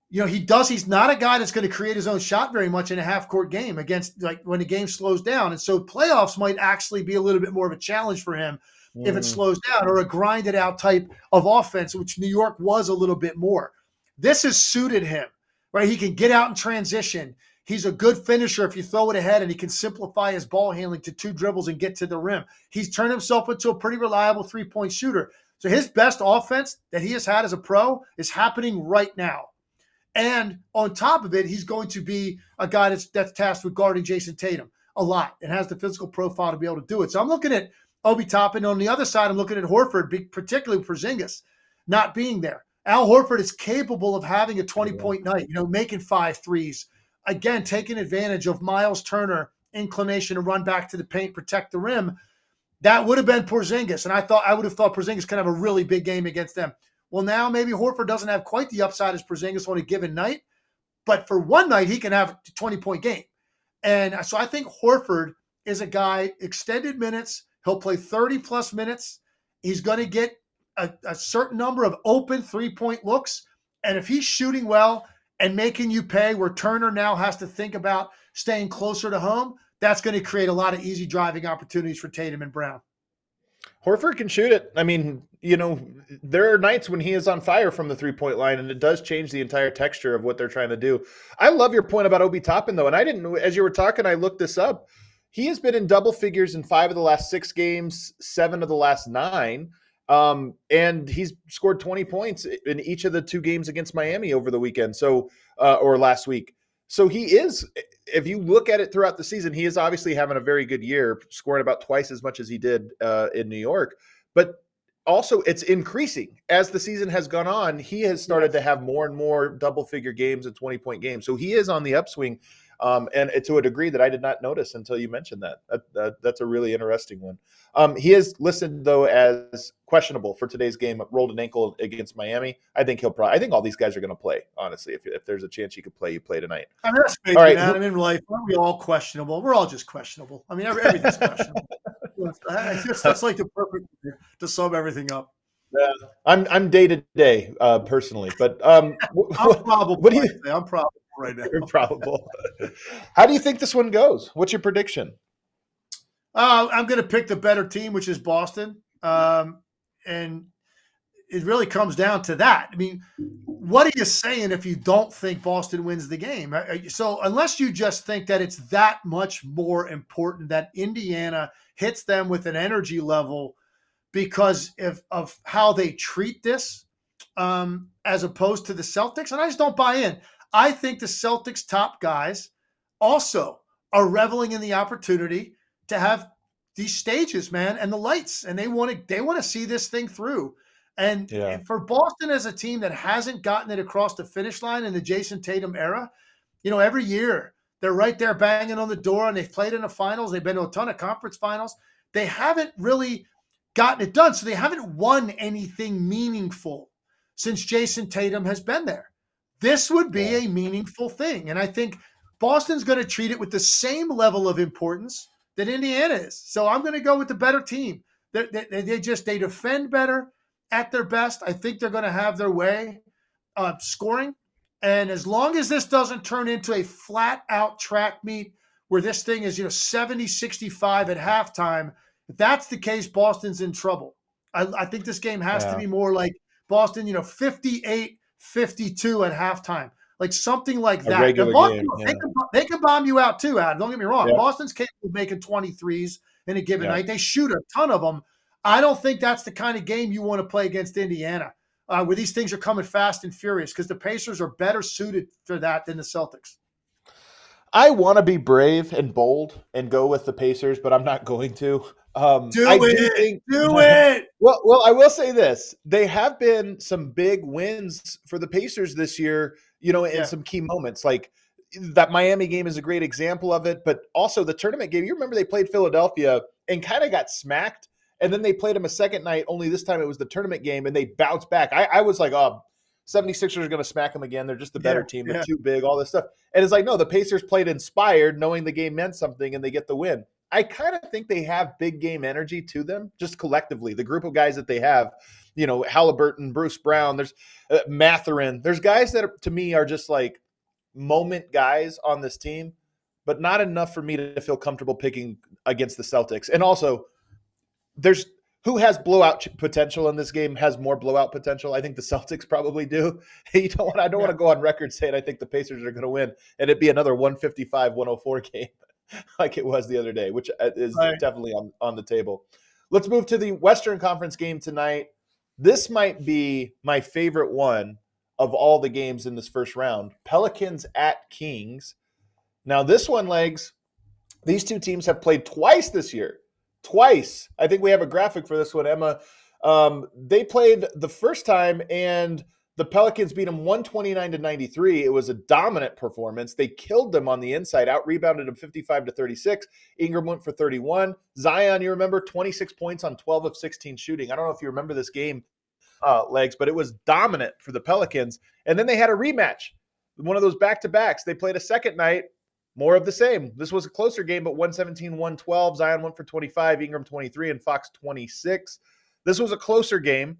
you know, he's not a guy that's going to create his own shot very much in a half court game against, like, when the game slows down. And so playoffs might actually be a little bit more of a challenge for him if it slows down, or a grinded out type of offense, which New York was a little bit more. This has suited him, right? He can get out and transition. He's a good finisher if you throw it ahead, and he can simplify his ball handling to two dribbles and get to the rim. He's turned himself into a pretty reliable three-point shooter. So his best offense that he has had as a pro is happening right now. And on top of it, he's going to be a guy that's tasked with guarding Jason Tatum a lot and has the physical profile to be able to do it. So I'm looking at Obi Toppin. On the other side, I'm looking at Horford, particularly Porzingis not being there. Al Horford is capable of having a 20-point night, you know, making 5 threes. Again, taking advantage of Myles Turner inclination to run back to the paint, protect the rim. That would have been Porzingis, and I would have thought Porzingis could have a really big game against them. Well, now maybe Horford doesn't have quite the upside as Porzingis on a given night, but for one night, he can have a 20-point game. And so I think Horford is a guy, extended minutes. He'll play 30-plus minutes. He's going to get a certain number of open three-point looks. And if he's shooting well and making you pay, where Turner now has to think about staying closer to home, that's going to create a lot of easy driving opportunities for Tatum and Brown. Horford can shoot it. I mean, you know, there are nights when he is on fire from the three-point line, and it does change the entire texture of what they're trying to do. I love your point about Obi Toppin, though, and I didn't, as you were talking, I looked this up. He has been in double figures in 5 of the last 6 games, 7 of the last 9, and he's scored 20 points in each of the 2 games against Miami over the weekend, or last week. So he is, if you look at it throughout the season, he is obviously having a very good year, scoring about twice as much as he did in New York. But also it's increasing. As the season has gone on, he has started to have more and more double-figure games and 20-point games. So he is on the upswing, and to a degree that I did not notice until you mentioned that. That's a really interesting one. He is listed, though, as questionable for today's game, rolled an ankle against Miami. I think all these guys are going to play, honestly. If there's a chance you play tonight. I mean, that's all right. I mean, life, aren't we all questionable? We're all just questionable. I mean, everything's questionable. That's like the perfect to sum everything up. I'm day to day personally, but I'm probable right now. Improbable. How do you think this one goes? What's your prediction? I'm going to pick the better team, which is Boston, and it really comes down to that. I mean, what are you saying if you don't think Boston wins the game? So unless you just think that it's that much more important that Indiana hits them with an energy level because of how they treat this as opposed to the Celtics, and I just don't buy in. I think the Celtics' top guys also are reveling in the opportunity to have these stages, man, and the lights, and they want to see this thing through. And for Boston as a team that hasn't gotten it across the finish line in the Jason Tatum era, you know, every year they're right there banging on the door, and they've played in the finals. They've been to a ton of conference finals. They haven't really gotten it done, so they haven't won anything meaningful since Jason Tatum has been there. This would be a meaningful thing, and I think Boston's going to treat it with the same level of importance that Indiana is. So I'm going to go with the better team. They defend better at their best. I think they're going to have their way scoring. And as long as this doesn't turn into a flat-out track meet where this thing is, you know, 70-65 at halftime, if that's the case, Boston's in trouble. I think this game has to be more like Boston, you know, 58-52 at halftime, like something like that. Boston, game, they can bomb you out too, Adam. Don't get me wrong. Yeah. Boston's capable of making 23s in a given night. They shoot a ton of them. I don't think that's the kind of game you want to play against Indiana, where these things are coming fast and furious, because the Pacers are better suited for that than the Celtics. I want to be brave and bold and go with the Pacers, but I'm not going to. Do it! Well, I will say this. They have been some big wins for the Pacers this year, you know, in some key moments. Like that Miami game is a great example of it, but also the tournament game. You remember they played Philadelphia and kind of got smacked, and then they played them a second night, only this time it was the tournament game, and they bounced back. I was like, 76ers are going to smack them again. They're just the better team. They're too big, all this stuff. And it's like, no, the Pacers played inspired, knowing the game meant something, and they get the win. I kind of think they have big game energy to them, just collectively. The group of guys that they have, you know, Haliburton, Bruce Brown, there's Mathurin. There's guys that, to me, are just like moment guys on this team, but not enough for me to feel comfortable picking against the Celtics. And also, there's who has blowout potential in this game has more blowout potential. I think the Celtics probably do. I don't want to go on record saying I think the Pacers are going to win, and it'd be another 155-104 game like it was the other day, which is definitely on the table. Let's move to the Western Conference game tonight. This might be my favorite one of all the games in this first round. Pelicans at Kings. Now this one, Legs, these two teams have played twice this year. Twice. I think we have a graphic for this one, Emma. They played the first time, and the Pelicans beat them 129-93. It was a dominant performance. They killed them on the inside, out-rebounded them 55-36. Ingram went for 31. Zion, you remember, 26 points on 12 of 16 shooting. I don't know if you remember this game, Legs, but it was dominant for the Pelicans. And then they had a rematch, one of those back-to-backs. They played a second night, more of the same. This was a closer game, but 117-112. Zion went for 25, Ingram 23, and Fox 26. This was a closer game.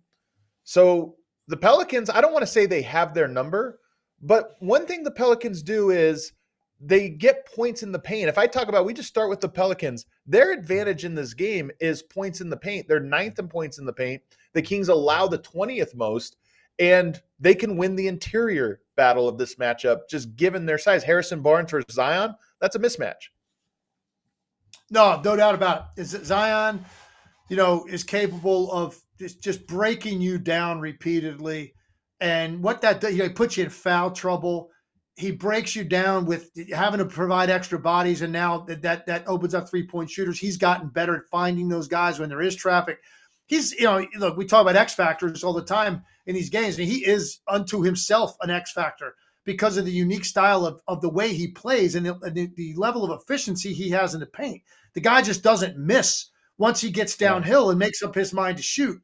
So the Pelicans, I don't want to say they have their number, but one thing the Pelicans do is they get points in the paint. If I talk about, we just start with the Pelicans, their advantage in this game is points in the paint. They're ninth in points in the paint. The Kings allow the 20th most, and they can win the interior battle of this matchup just given their size. Harrison Barnes versus Zion, that's a mismatch. No doubt about it. Zion, is capable of just breaking you down repeatedly. And what that does, he puts you in foul trouble. He breaks you down with having to provide extra bodies, and now that opens up three-point shooters. He's gotten better at finding those guys when there is traffic. He's, look, we talk about X factors all the time in these games, and he is unto himself an X factor because of the unique style of the way he plays and the level of efficiency he has in the paint. The guy just doesn't miss once he gets downhill and makes up his mind to shoot.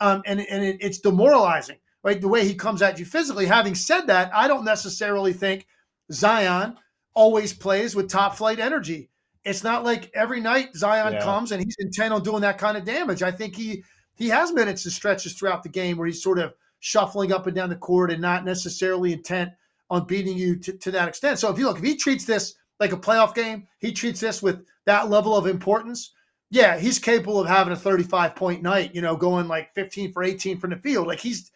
And it's demoralizing, right? The way he comes at you physically. Having said that, I don't necessarily think Zion always plays with top flight energy. It's not like every night Zion comes and he's intent on doing that kind of damage. I think he has minutes and stretches throughout the game where he's sort of shuffling up and down the court and not necessarily intent on beating you to that extent. So if he treats this like a playoff game, he treats this with that level of importance, yeah, he's capable of having a 35-point night, going like 15 for 18 from the field. Like he's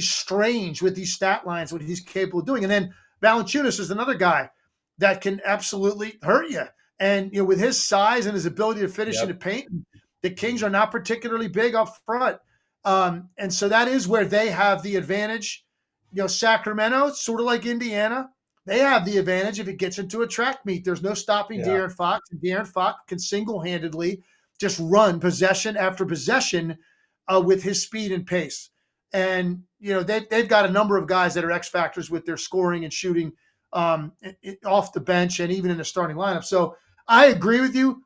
strange with these stat lines, what he's capable of doing. And then Valanciunas is another guy that can absolutely hurt you. And with his size and his ability to finish in the paint, the Kings are not particularly big up front. And so that is where they have the advantage. Sacramento, sort of like Indiana, they have the advantage if it gets into a track meet. There's no stopping De'Aaron Fox. And De'Aaron Fox can single-handedly just run possession after possession with his speed and pace. And, they've got a number of guys that are X factors with their scoring and shooting off the bench and even in the starting lineup. So I agree with you.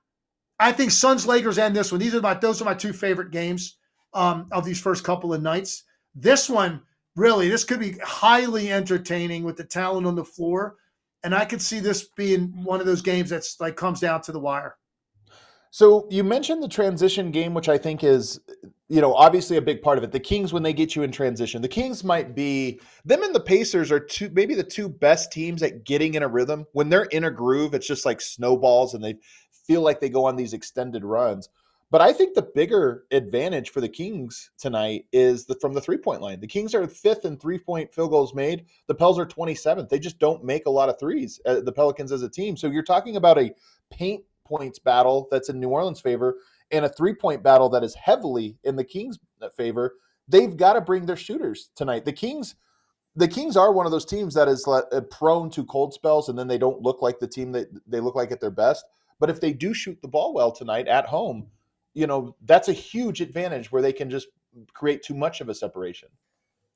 I think Suns, Lakers, and this one. Those are my two favorite games of these first couple of nights. This one, really, this could be highly entertaining with the talent on the floor. And I could see this being one of those games that's like comes down to the wire. So you mentioned the transition game, which I think is, obviously a big part of it. The Kings, when they get you in transition, the Kings might be – them and the Pacers are maybe the two best teams at getting in a rhythm. When they're in a groove, it's just like snowballs, and they feel like they go on these extended runs. But I think the bigger advantage for the Kings tonight is from the three-point line. The Kings are 5th in three-point field goals made. The Pels are 27th. They just don't make a lot of threes, the Pelicans as a team. So you're talking about a paint points battle that's in New Orleans' favor and a three-point battle that is heavily in the Kings' favor. They've got to bring their shooters tonight. The Kings are one of those teams that is prone to cold spells, and then they don't look like the team that they look like at their best. But if they do shoot the ball well tonight at home, that's a huge advantage where they can just create too much of a separation.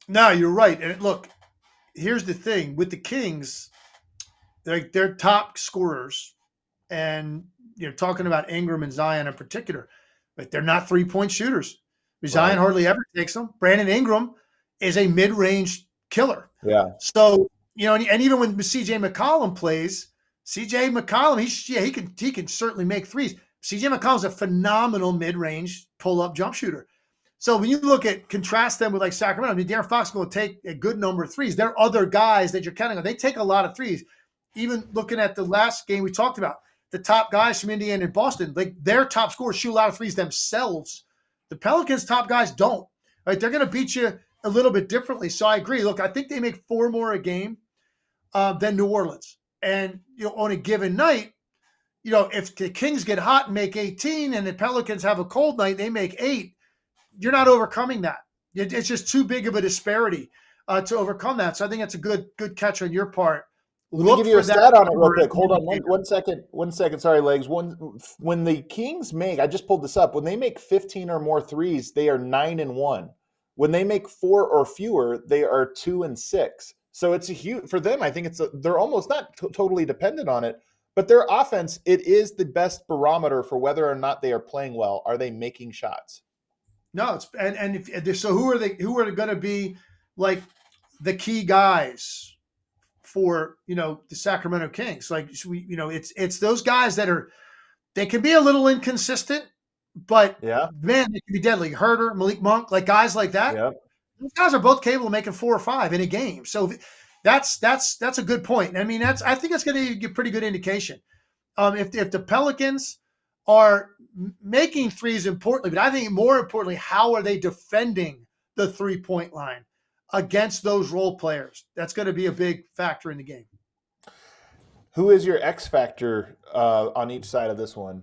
No, you're right. And look, here's the thing. With the Kings, they're top scorers. And talking about Ingram and Zion in particular, but they're not three-point shooters. Right. Zion hardly ever takes them. Brandon Ingram is a mid-range killer. Yeah. So, and even when C.J. McCollum plays, C.J. McCollum, he can certainly make threes. C.J. McCollum's a phenomenal mid-range pull-up jump shooter. So when you look at contrast them with like Sacramento, I mean, De'Aaron Fox is going to take a good number of threes. There are other guys that you're counting on. They take a lot of threes. Even looking at the last game we talked about, the top guys from Indiana and Boston, like their top scorers shoot a lot of threes themselves. The Pelicans' top guys don't. Right? They're going to beat you a little bit differently. So I agree. Look, I think they make four more a game than New Orleans. And you know, on a given night, you know, if the Kings get hot and make 18 and the Pelicans have a cold night, they make 8, you're not overcoming that. It's just too big of a disparity to overcome that. So I think that's a good catch on your part. Let me give you a stat on it real quick. Hold on one second. Sorry, Legs. When the Kings make, I just pulled this up, when they make 15 or more threes, they are 9-1. When they make 4 or fewer, they are 2-6. So it's a huge, for them, I think they're almost not totally dependent on it, but their offense, it is the best barometer for whether or not they are playing well. Are they making shots? No, so who are going to be like the key guys for, you know, the Sacramento Kings? Like, you know, it's those guys that are, they can be a little inconsistent, but yeah, man, they can be deadly. Herder, Malik Monk, like guys like that. Yeah. These guys are both capable of making 4 or 5 in a game. So that's a good point. I mean, I think that's going to give a pretty good indication. If the Pelicans are making threes importantly, but I think more importantly, how are they defending the three-point line against those role players? That's going to be a big factor in the game. Who is your X factor on each side of this one?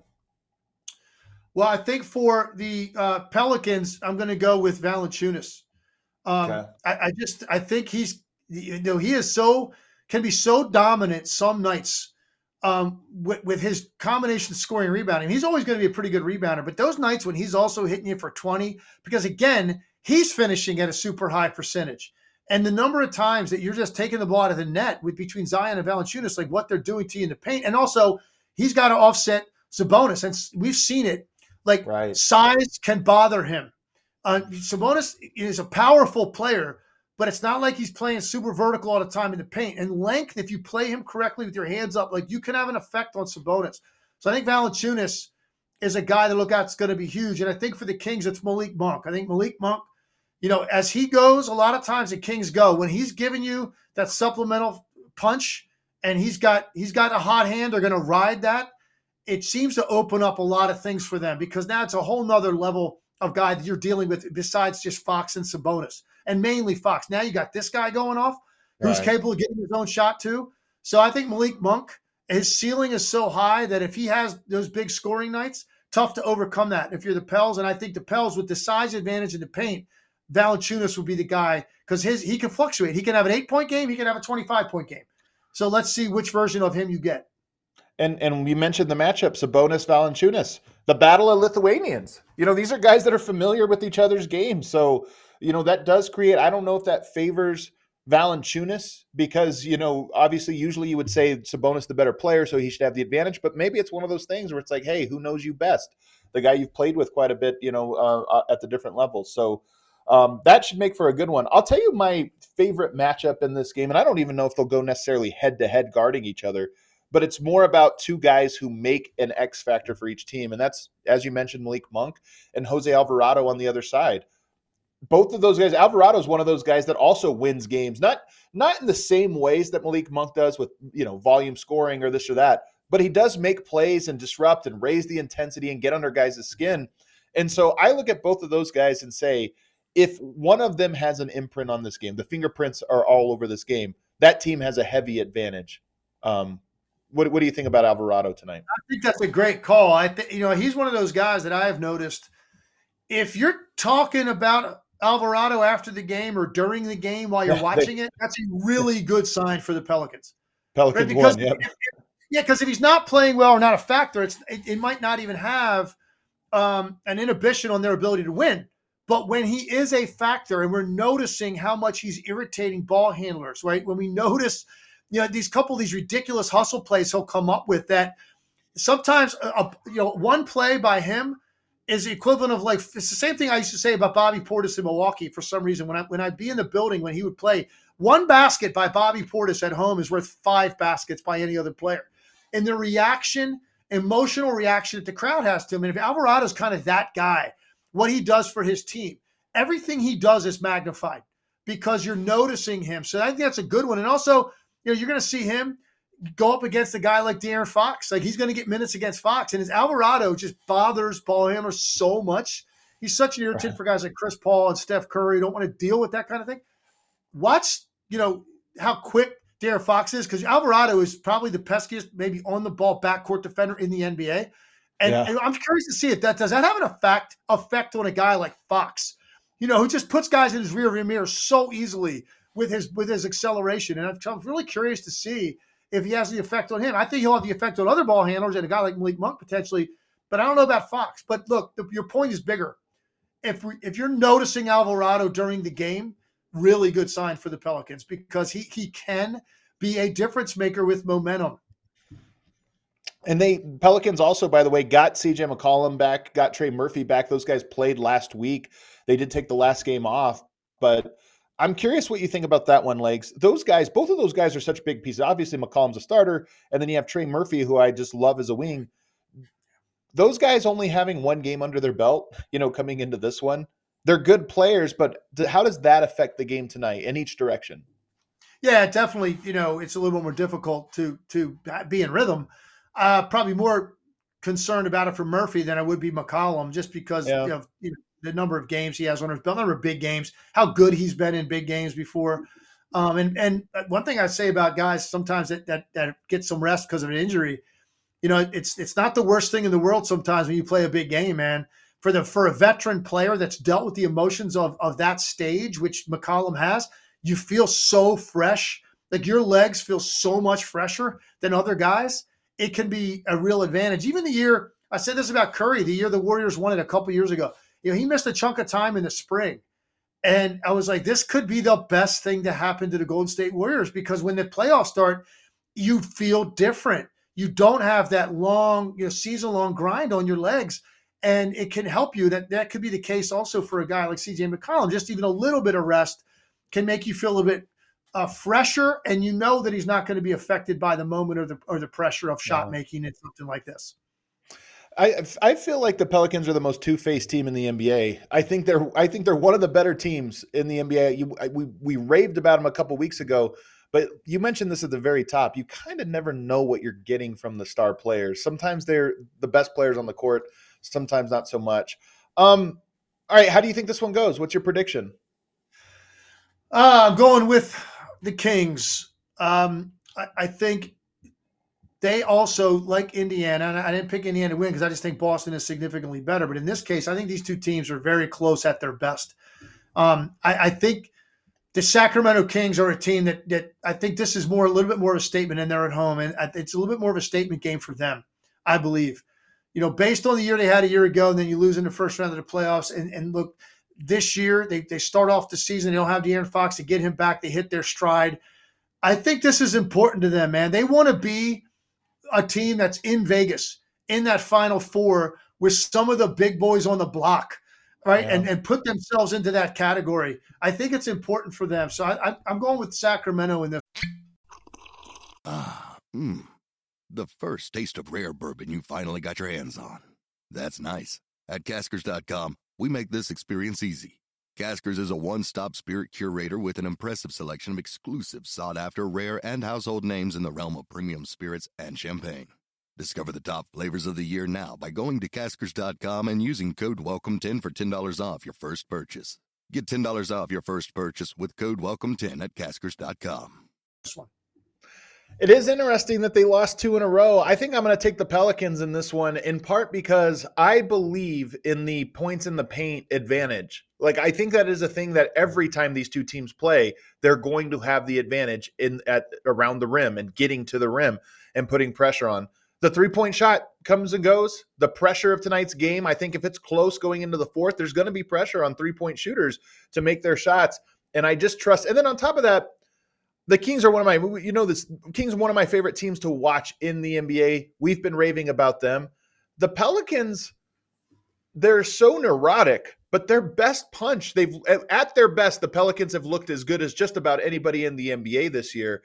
Well, I think for the Pelicans, I'm going to go with Valanciunas. Okay. I think he's, you know, he is can be so dominant some nights with his combination scoring and rebounding. He's always going to be a pretty good rebounder, but those nights when he's also hitting you for 20, because again, he's finishing at a super high percentage. And the number of times that you're just taking the ball out of the net with between Zion and Valanciunas, like what they're doing to you in the paint. And also he's got to offset Sabonis, and we've seen it, like right. Size can bother him. Sabonis is a powerful player, but it's not like he's playing super vertical all the time in the paint. And length, if you play him correctly with your hands up, like you can have an effect on Sabonis. So I think Valanciunas is a guy to look at. It's going to be huge. And I think for the Kings, it's Malik Monk. I think Malik Monk, you know, as he goes, a lot of times the Kings go when he's giving you that supplemental punch, and he's got a hot hand. They're going to ride that. It seems to open up a lot of things for them, because now it's a whole nother level of guy that you're dealing with besides just Fox and Sabonis, and mainly Fox. Now you got this guy going off who's right. Capable of getting his own shot too. So I think Malik Monk, his ceiling is so high that if he has those big scoring nights, tough to overcome that if you're the Pels. And I think the Pels, with the size advantage in the paint, Valanciunas would be the guy, because he can fluctuate. He can have an 8-point game. He can have a 25-point game. So let's see which version of him you get. And we mentioned the matchup, Sabonis, Valanciunas, the battle of Lithuanians. You know, these are guys that are familiar with each other's games. So, you know, that does create, I don't know if that favors Valanciunas, because, you know, obviously usually you would say Sabonis the better player, so he should have the advantage. But maybe it's one of those things where it's like, hey, who knows you best? The guy you've played with quite a bit, you know, at the different levels. So that should make for a good one. I'll tell you my favorite matchup in this game, and I don't even know if they'll go necessarily head-to-head guarding each other, but it's more about two guys who make an X factor for each team. And that's, as you mentioned, Malik Monk and Jose Alvarado on the other side. Both of those guys, Alvarado is one of those guys that also wins games, not in the same ways that Malik Monk does with, you know, volume scoring or this or that, but he does make plays and disrupt and raise the intensity and get under guys' skin. And so I look at both of those guys and say, if one of them has an imprint on this game, the fingerprints are all over this game, that team has a heavy advantage. What do you think about Alvarado tonight? I think that's a great call. I think, you know, he's one of those guys that I have noticed, if you're talking about Alvarado after the game or during the game while you're watching it, that's a really good sign for the Pelicans. Pelicans right? Because, won, yeah. Because if he's not playing well or not a factor, it might not even have an inhibition on their ability to win. But when he is a factor, and we're noticing how much he's irritating ball handlers, right? When we notice, you know, these ridiculous hustle plays he'll come up with, that sometimes, you know, one play by him is the equivalent of, like, it's the same thing I used to say about Bobby Portis in Milwaukee for some reason. When I'd be in the building when he would play, one basket by Bobby Portis at home is worth 5 baskets by any other player. and the reaction, emotional reaction that the crowd has to him. And if Alvarado's kind of that guy, what he does for his team, everything he does is magnified because you're noticing him. So I think that's a good one. And also, you know, you're going to see him go up against a guy like De'Aaron Fox. Like, he's going to get minutes against Fox. And his Alvarado just bothers ball handlers so much. He's such an irritant for guys like Chris Paul and Steph Curry. Don't want to deal with that kind of thing. Watch, you know, how quick De'Aaron Fox is, because Alvarado is probably the peskiest, maybe on the ball backcourt defender in the NBA. And, and I'm curious to see if that does that have an effect on a guy like Fox, you know, who just puts guys in his rearview mirror so easily with his acceleration. And I'm really curious to see if he has the effect on him. I think he'll have the effect on other ball handlers and a guy like Malik Monk potentially, but I don't know about Fox. But look, your point is bigger. If you're noticing Alvarado during the game, really good sign for the Pelicans, because he can be a difference maker with momentum. And Pelicans also, by the way, got C.J. McCollum back, got Trey Murphy back. Those guys played last week. They did take the last game off, but I'm curious what you think about that one, Legs. Those guys, both of those guys are such big pieces. Obviously, McCollum's a starter, and then you have Trey Murphy, who I just love as a wing. Those guys only having one game under their belt, you know, coming into this one, they're good players, but how does that affect the game tonight in each direction? Yeah, definitely. You know, it's a little bit more difficult to be in rhythm. Probably more concerned about it for Murphy than I would be McCollum, just because of the number of games he has on his belt, number of big games, how good he's been in big games before. And one thing I say about guys sometimes that get some rest because of an injury, you know, it's not the worst thing in the world sometimes when you play a big game, man. For a veteran player that's dealt with the emotions of that stage, which McCollum has, you feel so fresh. Like, your legs feel so much fresher than other guys. It can be a real advantage. Even the year, I said this about Curry, the year the Warriors won it a couple years ago. You know, he missed a chunk of time in the spring. And I was like, this could be the best thing to happen to the Golden State Warriors, because when the playoffs start, you feel different. You don't have that long, season-long grind on your legs, and it can help you. That could be the case also for a guy like C.J. McCollum. Just even a little bit of rest can make you feel a little bit fresher, and you know that he's not going to be affected by the moment or the pressure of shot making and something like this. I feel like the Pelicans are the most two-faced team in the NBA. I think they're one of the better teams in the NBA. We raved about them a couple weeks ago, but you mentioned this at the very top. You kind of never know what you're getting from the star players. Sometimes they're the best players on the court, sometimes not so much. All right, how do you think this one goes? What's your prediction? I'm going with the Kings. I think they also, like Indiana, and I didn't pick Indiana to win because I just think Boston is significantly better. But in this case, I think these two teams are very close at their best. I think the Sacramento Kings are a team that I think this is more a little bit more of a statement, and they're at home. And it's a little bit more of a statement game for them, I believe. You know, based on the year they had a year ago, and then you lose in the first round of the playoffs. And look, this year they start off the season, they don't have De'Aaron Fox to get him back. They hit their stride. I think this is important to them, man. They want to be a team that's in Vegas in that Final Four with some of the big boys on the block, right? Yeah. And put themselves into that category. I think it's important for them. So I'm going with Sacramento in this. The first taste of rare bourbon you finally got your hands on. That's nice. At Caskers.com, we make this experience easy. Caskers is a one-stop spirit curator with an impressive selection of exclusive, sought-after, rare, and household names in the realm of premium spirits and champagne. Discover the top flavors of the year now by going to Caskers.com and using code WELCOME10 for $10 off your first purchase. Get $10 off your first purchase with code WELCOME10 at Caskers.com. This one. It is interesting that they lost two in a row. I think I'm going to take the Pelicans in this one, in part because I believe in the points in the paint advantage. Like, I think that is a thing that every time these two teams play, they're going to have the advantage around the rim and getting to the rim and putting pressure on. The three-point shot comes and goes. The pressure of tonight's game, I think if it's close going into the fourth, there's going to be pressure on three-point shooters to make their shots. And I just trust – and then on top of that, the Kings are one of my, Kings are one of my favorite teams to watch in the NBA. We've been raving about them. The Pelicans, they're so neurotic, but their best punch, at their best, the Pelicans have looked as good as just about anybody in the NBA this year.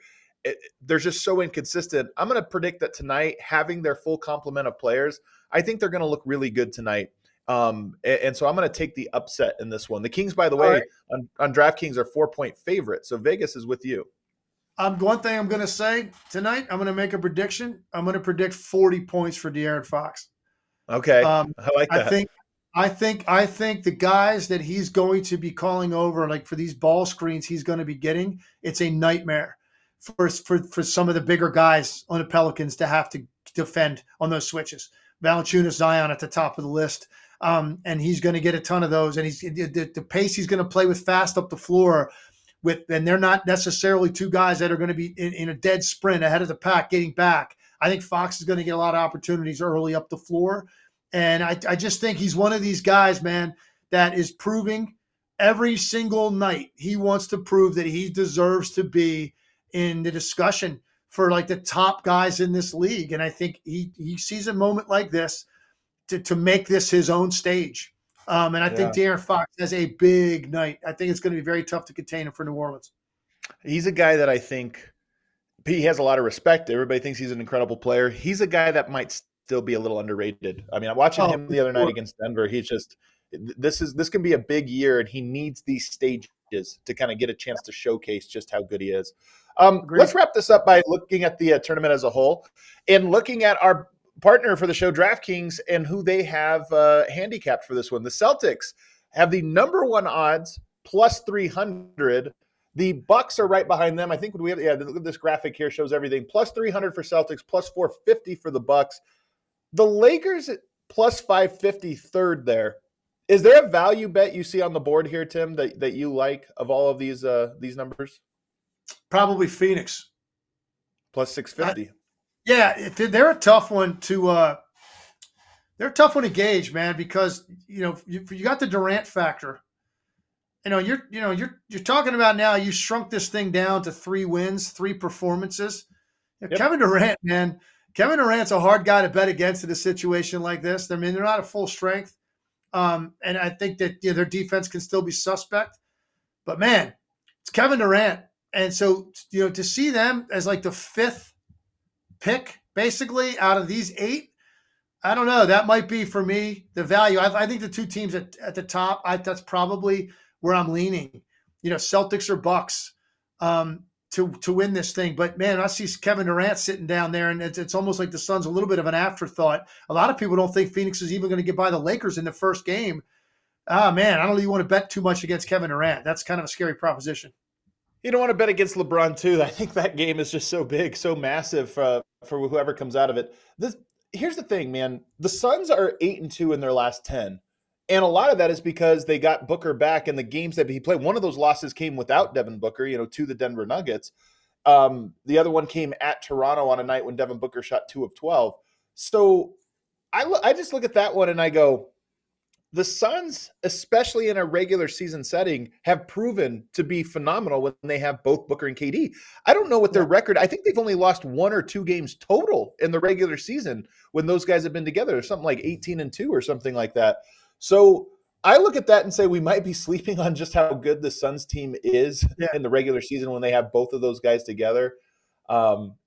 they're just so inconsistent. I'm going to predict that tonight, having their full complement of players, I think they're going to look really good tonight. And so I'm going to take the upset in this one. The Kings, by the way, on DraftKings are 4-point favorites. So Vegas is with you. One thing I'm going to say tonight, I'm going to make a prediction. I'm going to predict 40 points for De'Aaron Fox. Okay. I like that. I think the guys that he's going to be calling over, like for these ball screens he's going to be getting, it's a nightmare for some of the bigger guys on the Pelicans to have to defend on those switches. Valanciunas, Zion at the top of the list. And he's going to get a ton of those. And he's the pace he's going to play with fast up the floor with, and they're not necessarily two guys that are going to be in a dead sprint ahead of the pack getting back. I think Fox is going to get a lot of opportunities early up the floor. And I just think he's one of these guys, man, that is proving every single night he wants to prove that he deserves to be in the discussion for like the top guys in this league. And I think he sees a moment like this to make this his own stage. And I think De'Aaron Fox has a big night. I think it's going to be very tough to contain him for New Orleans. He's a guy that I think he has a lot of respect. Everybody thinks he's an incredible player. He's a guy that might still be a little underrated. I mean, I'm watching him the other night against Denver. He's just this can be a big year, and he needs these stages to kind of get a chance to showcase just how good he is. Let's wrap this up by looking at the tournament as a whole and looking at our partner for the show, DraftKings, and who they have handicapped for this one. The Celtics have the number one odds, plus 300. The Bucks are right behind them. I think we have, this graphic here shows everything. Plus 300 for Celtics, plus 450 for the Bucks. The Lakers at plus 550 third there. Is there a value bet you see on the board here, Tim, that you like of all of these numbers? Probably Phoenix. Plus 650. Yeah, they're a tough one to gauge, man, because you got the Durant factor. You're talking about now you shrunk this thing down to 3 wins, 3 performances. Yep. Kevin Durant, man. Kevin Durant's a hard guy to bet against in a situation like this. I mean, they're not at full strength. And I think that their defense can still be suspect. But, man, it's Kevin Durant. And so, to see them as like the 5th pick, basically, out of these 8, I don't know. That might be, for me, the value. I think the two teams at the top, that's probably where I'm leaning. Celtics or Bucks. To win this thing. But, man, I see Kevin Durant sitting down there, and it's almost like the Suns a little bit of an afterthought. A lot of people don't think Phoenix is even going to get by the Lakers in the first game. Man, I don't really want to bet too much against Kevin Durant. That's kind of a scary proposition. You don't want to bet against LeBron, too. I think that game is just so big, so massive for whoever comes out of it. Here's the thing, man. The Suns are 8-2 in their last 10. And a lot of that is because they got Booker back in the games that he played. One of those losses came without Devin Booker, to the Denver Nuggets. The other one came at Toronto on a night when Devin Booker shot 2 of 12. So I just look at that one and I go, the Suns, especially in a regular season setting, have proven to be phenomenal when they have both Booker and KD. I don't know what their record. I think they've only lost 1 or 2 games total in the regular season when those guys have been together, something like 18-2 or something like that. So I look at that and say we might be sleeping on just how good the Suns team is in the regular season when they have both of those guys together.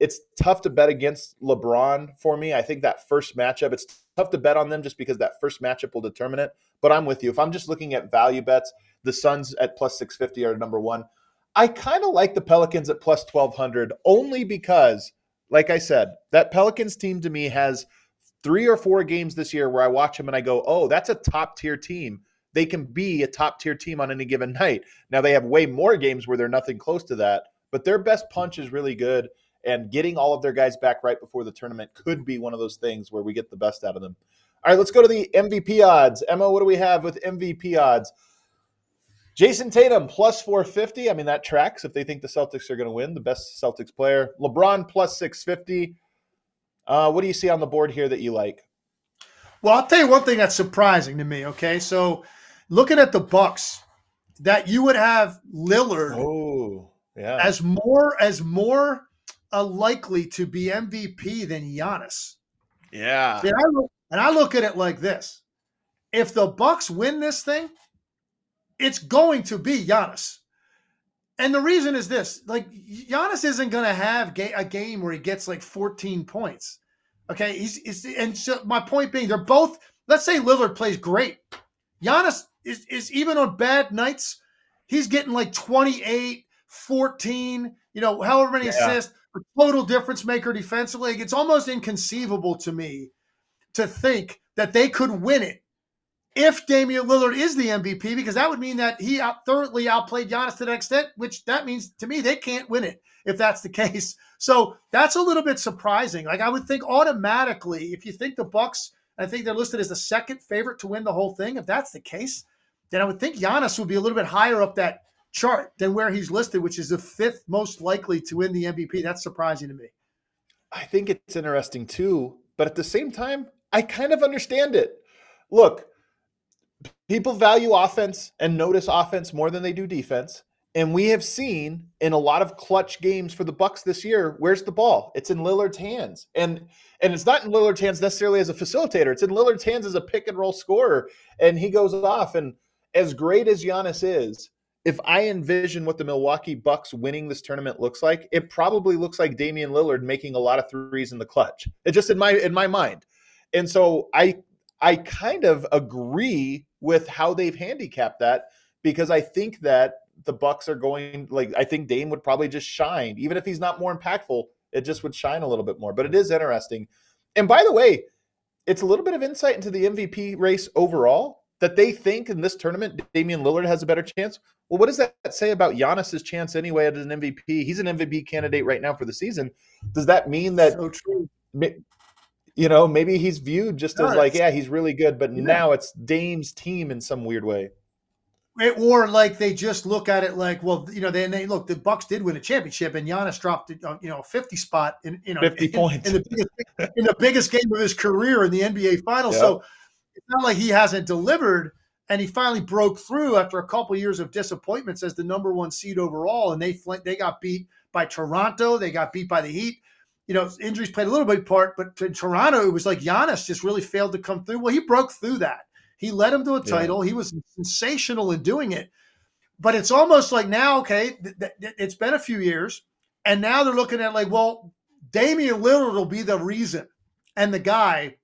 It's tough to bet against LeBron for me. I think that first matchup, it's tough to bet on them just because that first matchup will determine it. But I'm with you. If I'm just looking at value bets, the Suns at plus 650 are number one. I kind of like the Pelicans at plus 1,200 only because, like I said, that Pelicans team to me has – 3 or 4 games this year where I watch them and I go, oh, that's a top-tier team. They can be a top-tier team on any given night. Now, they have way more games where they're nothing close to that, but their best punch is really good, and getting all of their guys back right before the tournament could be one of those things where we get the best out of them. All right, let's go to the MVP odds. Emma, what do we have with MVP odds? Jason Tatum, plus 450. I mean, that tracks if they think the Celtics are going to win, the best Celtics player. LeBron, plus 650. What do you see on the board here that you like? Well, I'll tell you one thing that's surprising to me, okay? So looking at the Bucks, that you would have Lillard as more likely to be MVP than Giannis. Yeah. And I look at it like this. If the Bucks win this thing, it's going to be Giannis. And the reason is this, like, Giannis isn't going to have a game where he gets like 14 points. Okay. And so my point being, they're both, let's say Lillard plays great. Giannis is even on bad nights, he's getting like 28, 14, however many assists, a total difference maker defensively. It's almost inconceivable to me to think that they could win it if Damian Lillard is the MVP, because that would mean that he thoroughly outplayed Giannis to that extent, which that means to me they can't win it if that's the case. So that's a little bit surprising. Like, I would think automatically, if you think the Bucks, I think they're listed as the second favorite to win the whole thing. If that's the case, then I would think Giannis would be a little bit higher up that chart than where he's listed, which is the fifth most likely to win the MVP. That's surprising to me. I think it's interesting too, but at the same time, I kind of understand it. Look, people value offense and notice offense more than they do defense. And we have seen in a lot of clutch games for the Bucks this year, where's the ball? It's in Lillard's hands. And it's not in Lillard's hands necessarily as a facilitator. It's in Lillard's hands as a pick and roll scorer. And he goes off. And as great as Giannis is, if I envision what the Milwaukee Bucks winning this tournament looks like, it probably looks like Damian Lillard making a lot of threes in the clutch. It's just in my mind. And so I kind of agree with how they've handicapped that, because I think that the Bucks are going, like, I think Dame would probably just shine. Even if he's not more impactful, it just would shine a little bit more. But it is interesting. And by the way, it's a little bit of insight into the MVP race overall, that they think in this tournament Damian Lillard has a better chance. Well, what does that say about Giannis's chance anyway as an MVP? He's an MVP candidate right now for the season. Does that mean that, so true, maybe he's viewed just as like, yeah, he's really good, but now it's Dame's team in some weird way? Or like they just look at it like, well, they look, the Bucks did win a championship, and Giannis dropped, 50 spot in 50 points in the biggest game of his career in the NBA Finals. Yep. So it's not like he hasn't delivered, and he finally broke through after a couple years of disappointments as the number one seed overall, and they got beat by Toronto, they got beat by the Heat. Injuries played a little bit part, but in Toronto it was like Giannis just really failed to come through. Well, he broke through that. He led him to a title. Yeah. He was sensational in doing it. But it's almost like now, it's been a few years, and now they're looking at like, well, Damian Lillard will be the reason and the guy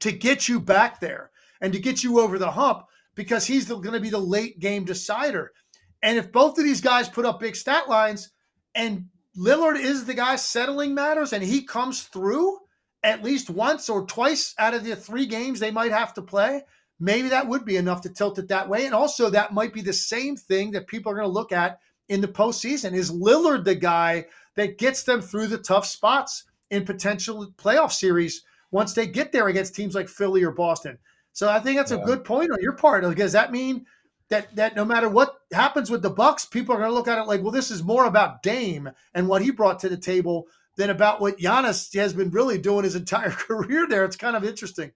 to get you back there and to get you over the hump, because he's going to be the late game decider. And if both of these guys put up big stat lines and Lillard is the guy settling matters and he comes through at least once or twice out of the three games they might have to play, maybe that would be enough to tilt it that way. And also that might be the same thing that people are going to look at in the postseason. Is Lillard the guy that gets them through the tough spots in potential playoff series once they get there against teams like Philly or Boston? So I think that's a good point on your part. Like, does that mean that no matter what happens with the Bucks, people are going to look at it like, well, this is more about Dame and what he brought to the table than about what Giannis has been really doing his entire career there? It's kind of interesting.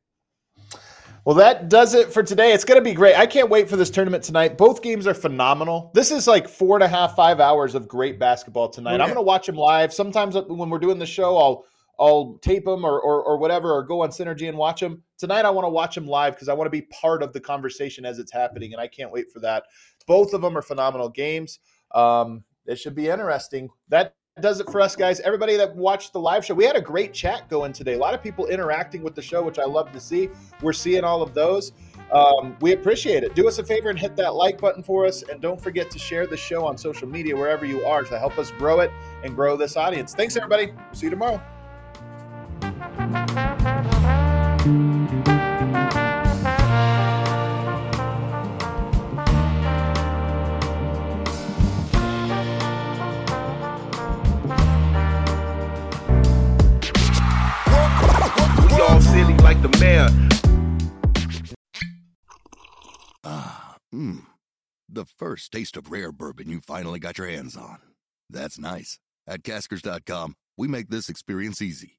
Well, that does it for today. It's going to be great. I can't wait for this tournament tonight. Both games are phenomenal. This is like 4.5, 5 hours of great basketball tonight. Okay. I'm going to watch them live. Sometimes when we're doing the show, I'll tape them or whatever, or go on Synergy and watch them. Tonight, I want to watch them live because I want to be part of the conversation as it's happening, and I can't wait for that. Both of them are phenomenal games. It should be interesting. That does it for us, guys. Everybody that watched the live show, we had a great chat going today. A lot of people interacting with the show, which I love to see. We're seeing all of those. We appreciate it. Do us a favor and hit that like button for us, and don't forget to share the show on social media wherever you are to help us grow it and grow this audience. Thanks, everybody. See you tomorrow. Like the mayor. The first taste of rare bourbon you finally got your hands on. That's nice. At Caskers.com, we make this experience easy.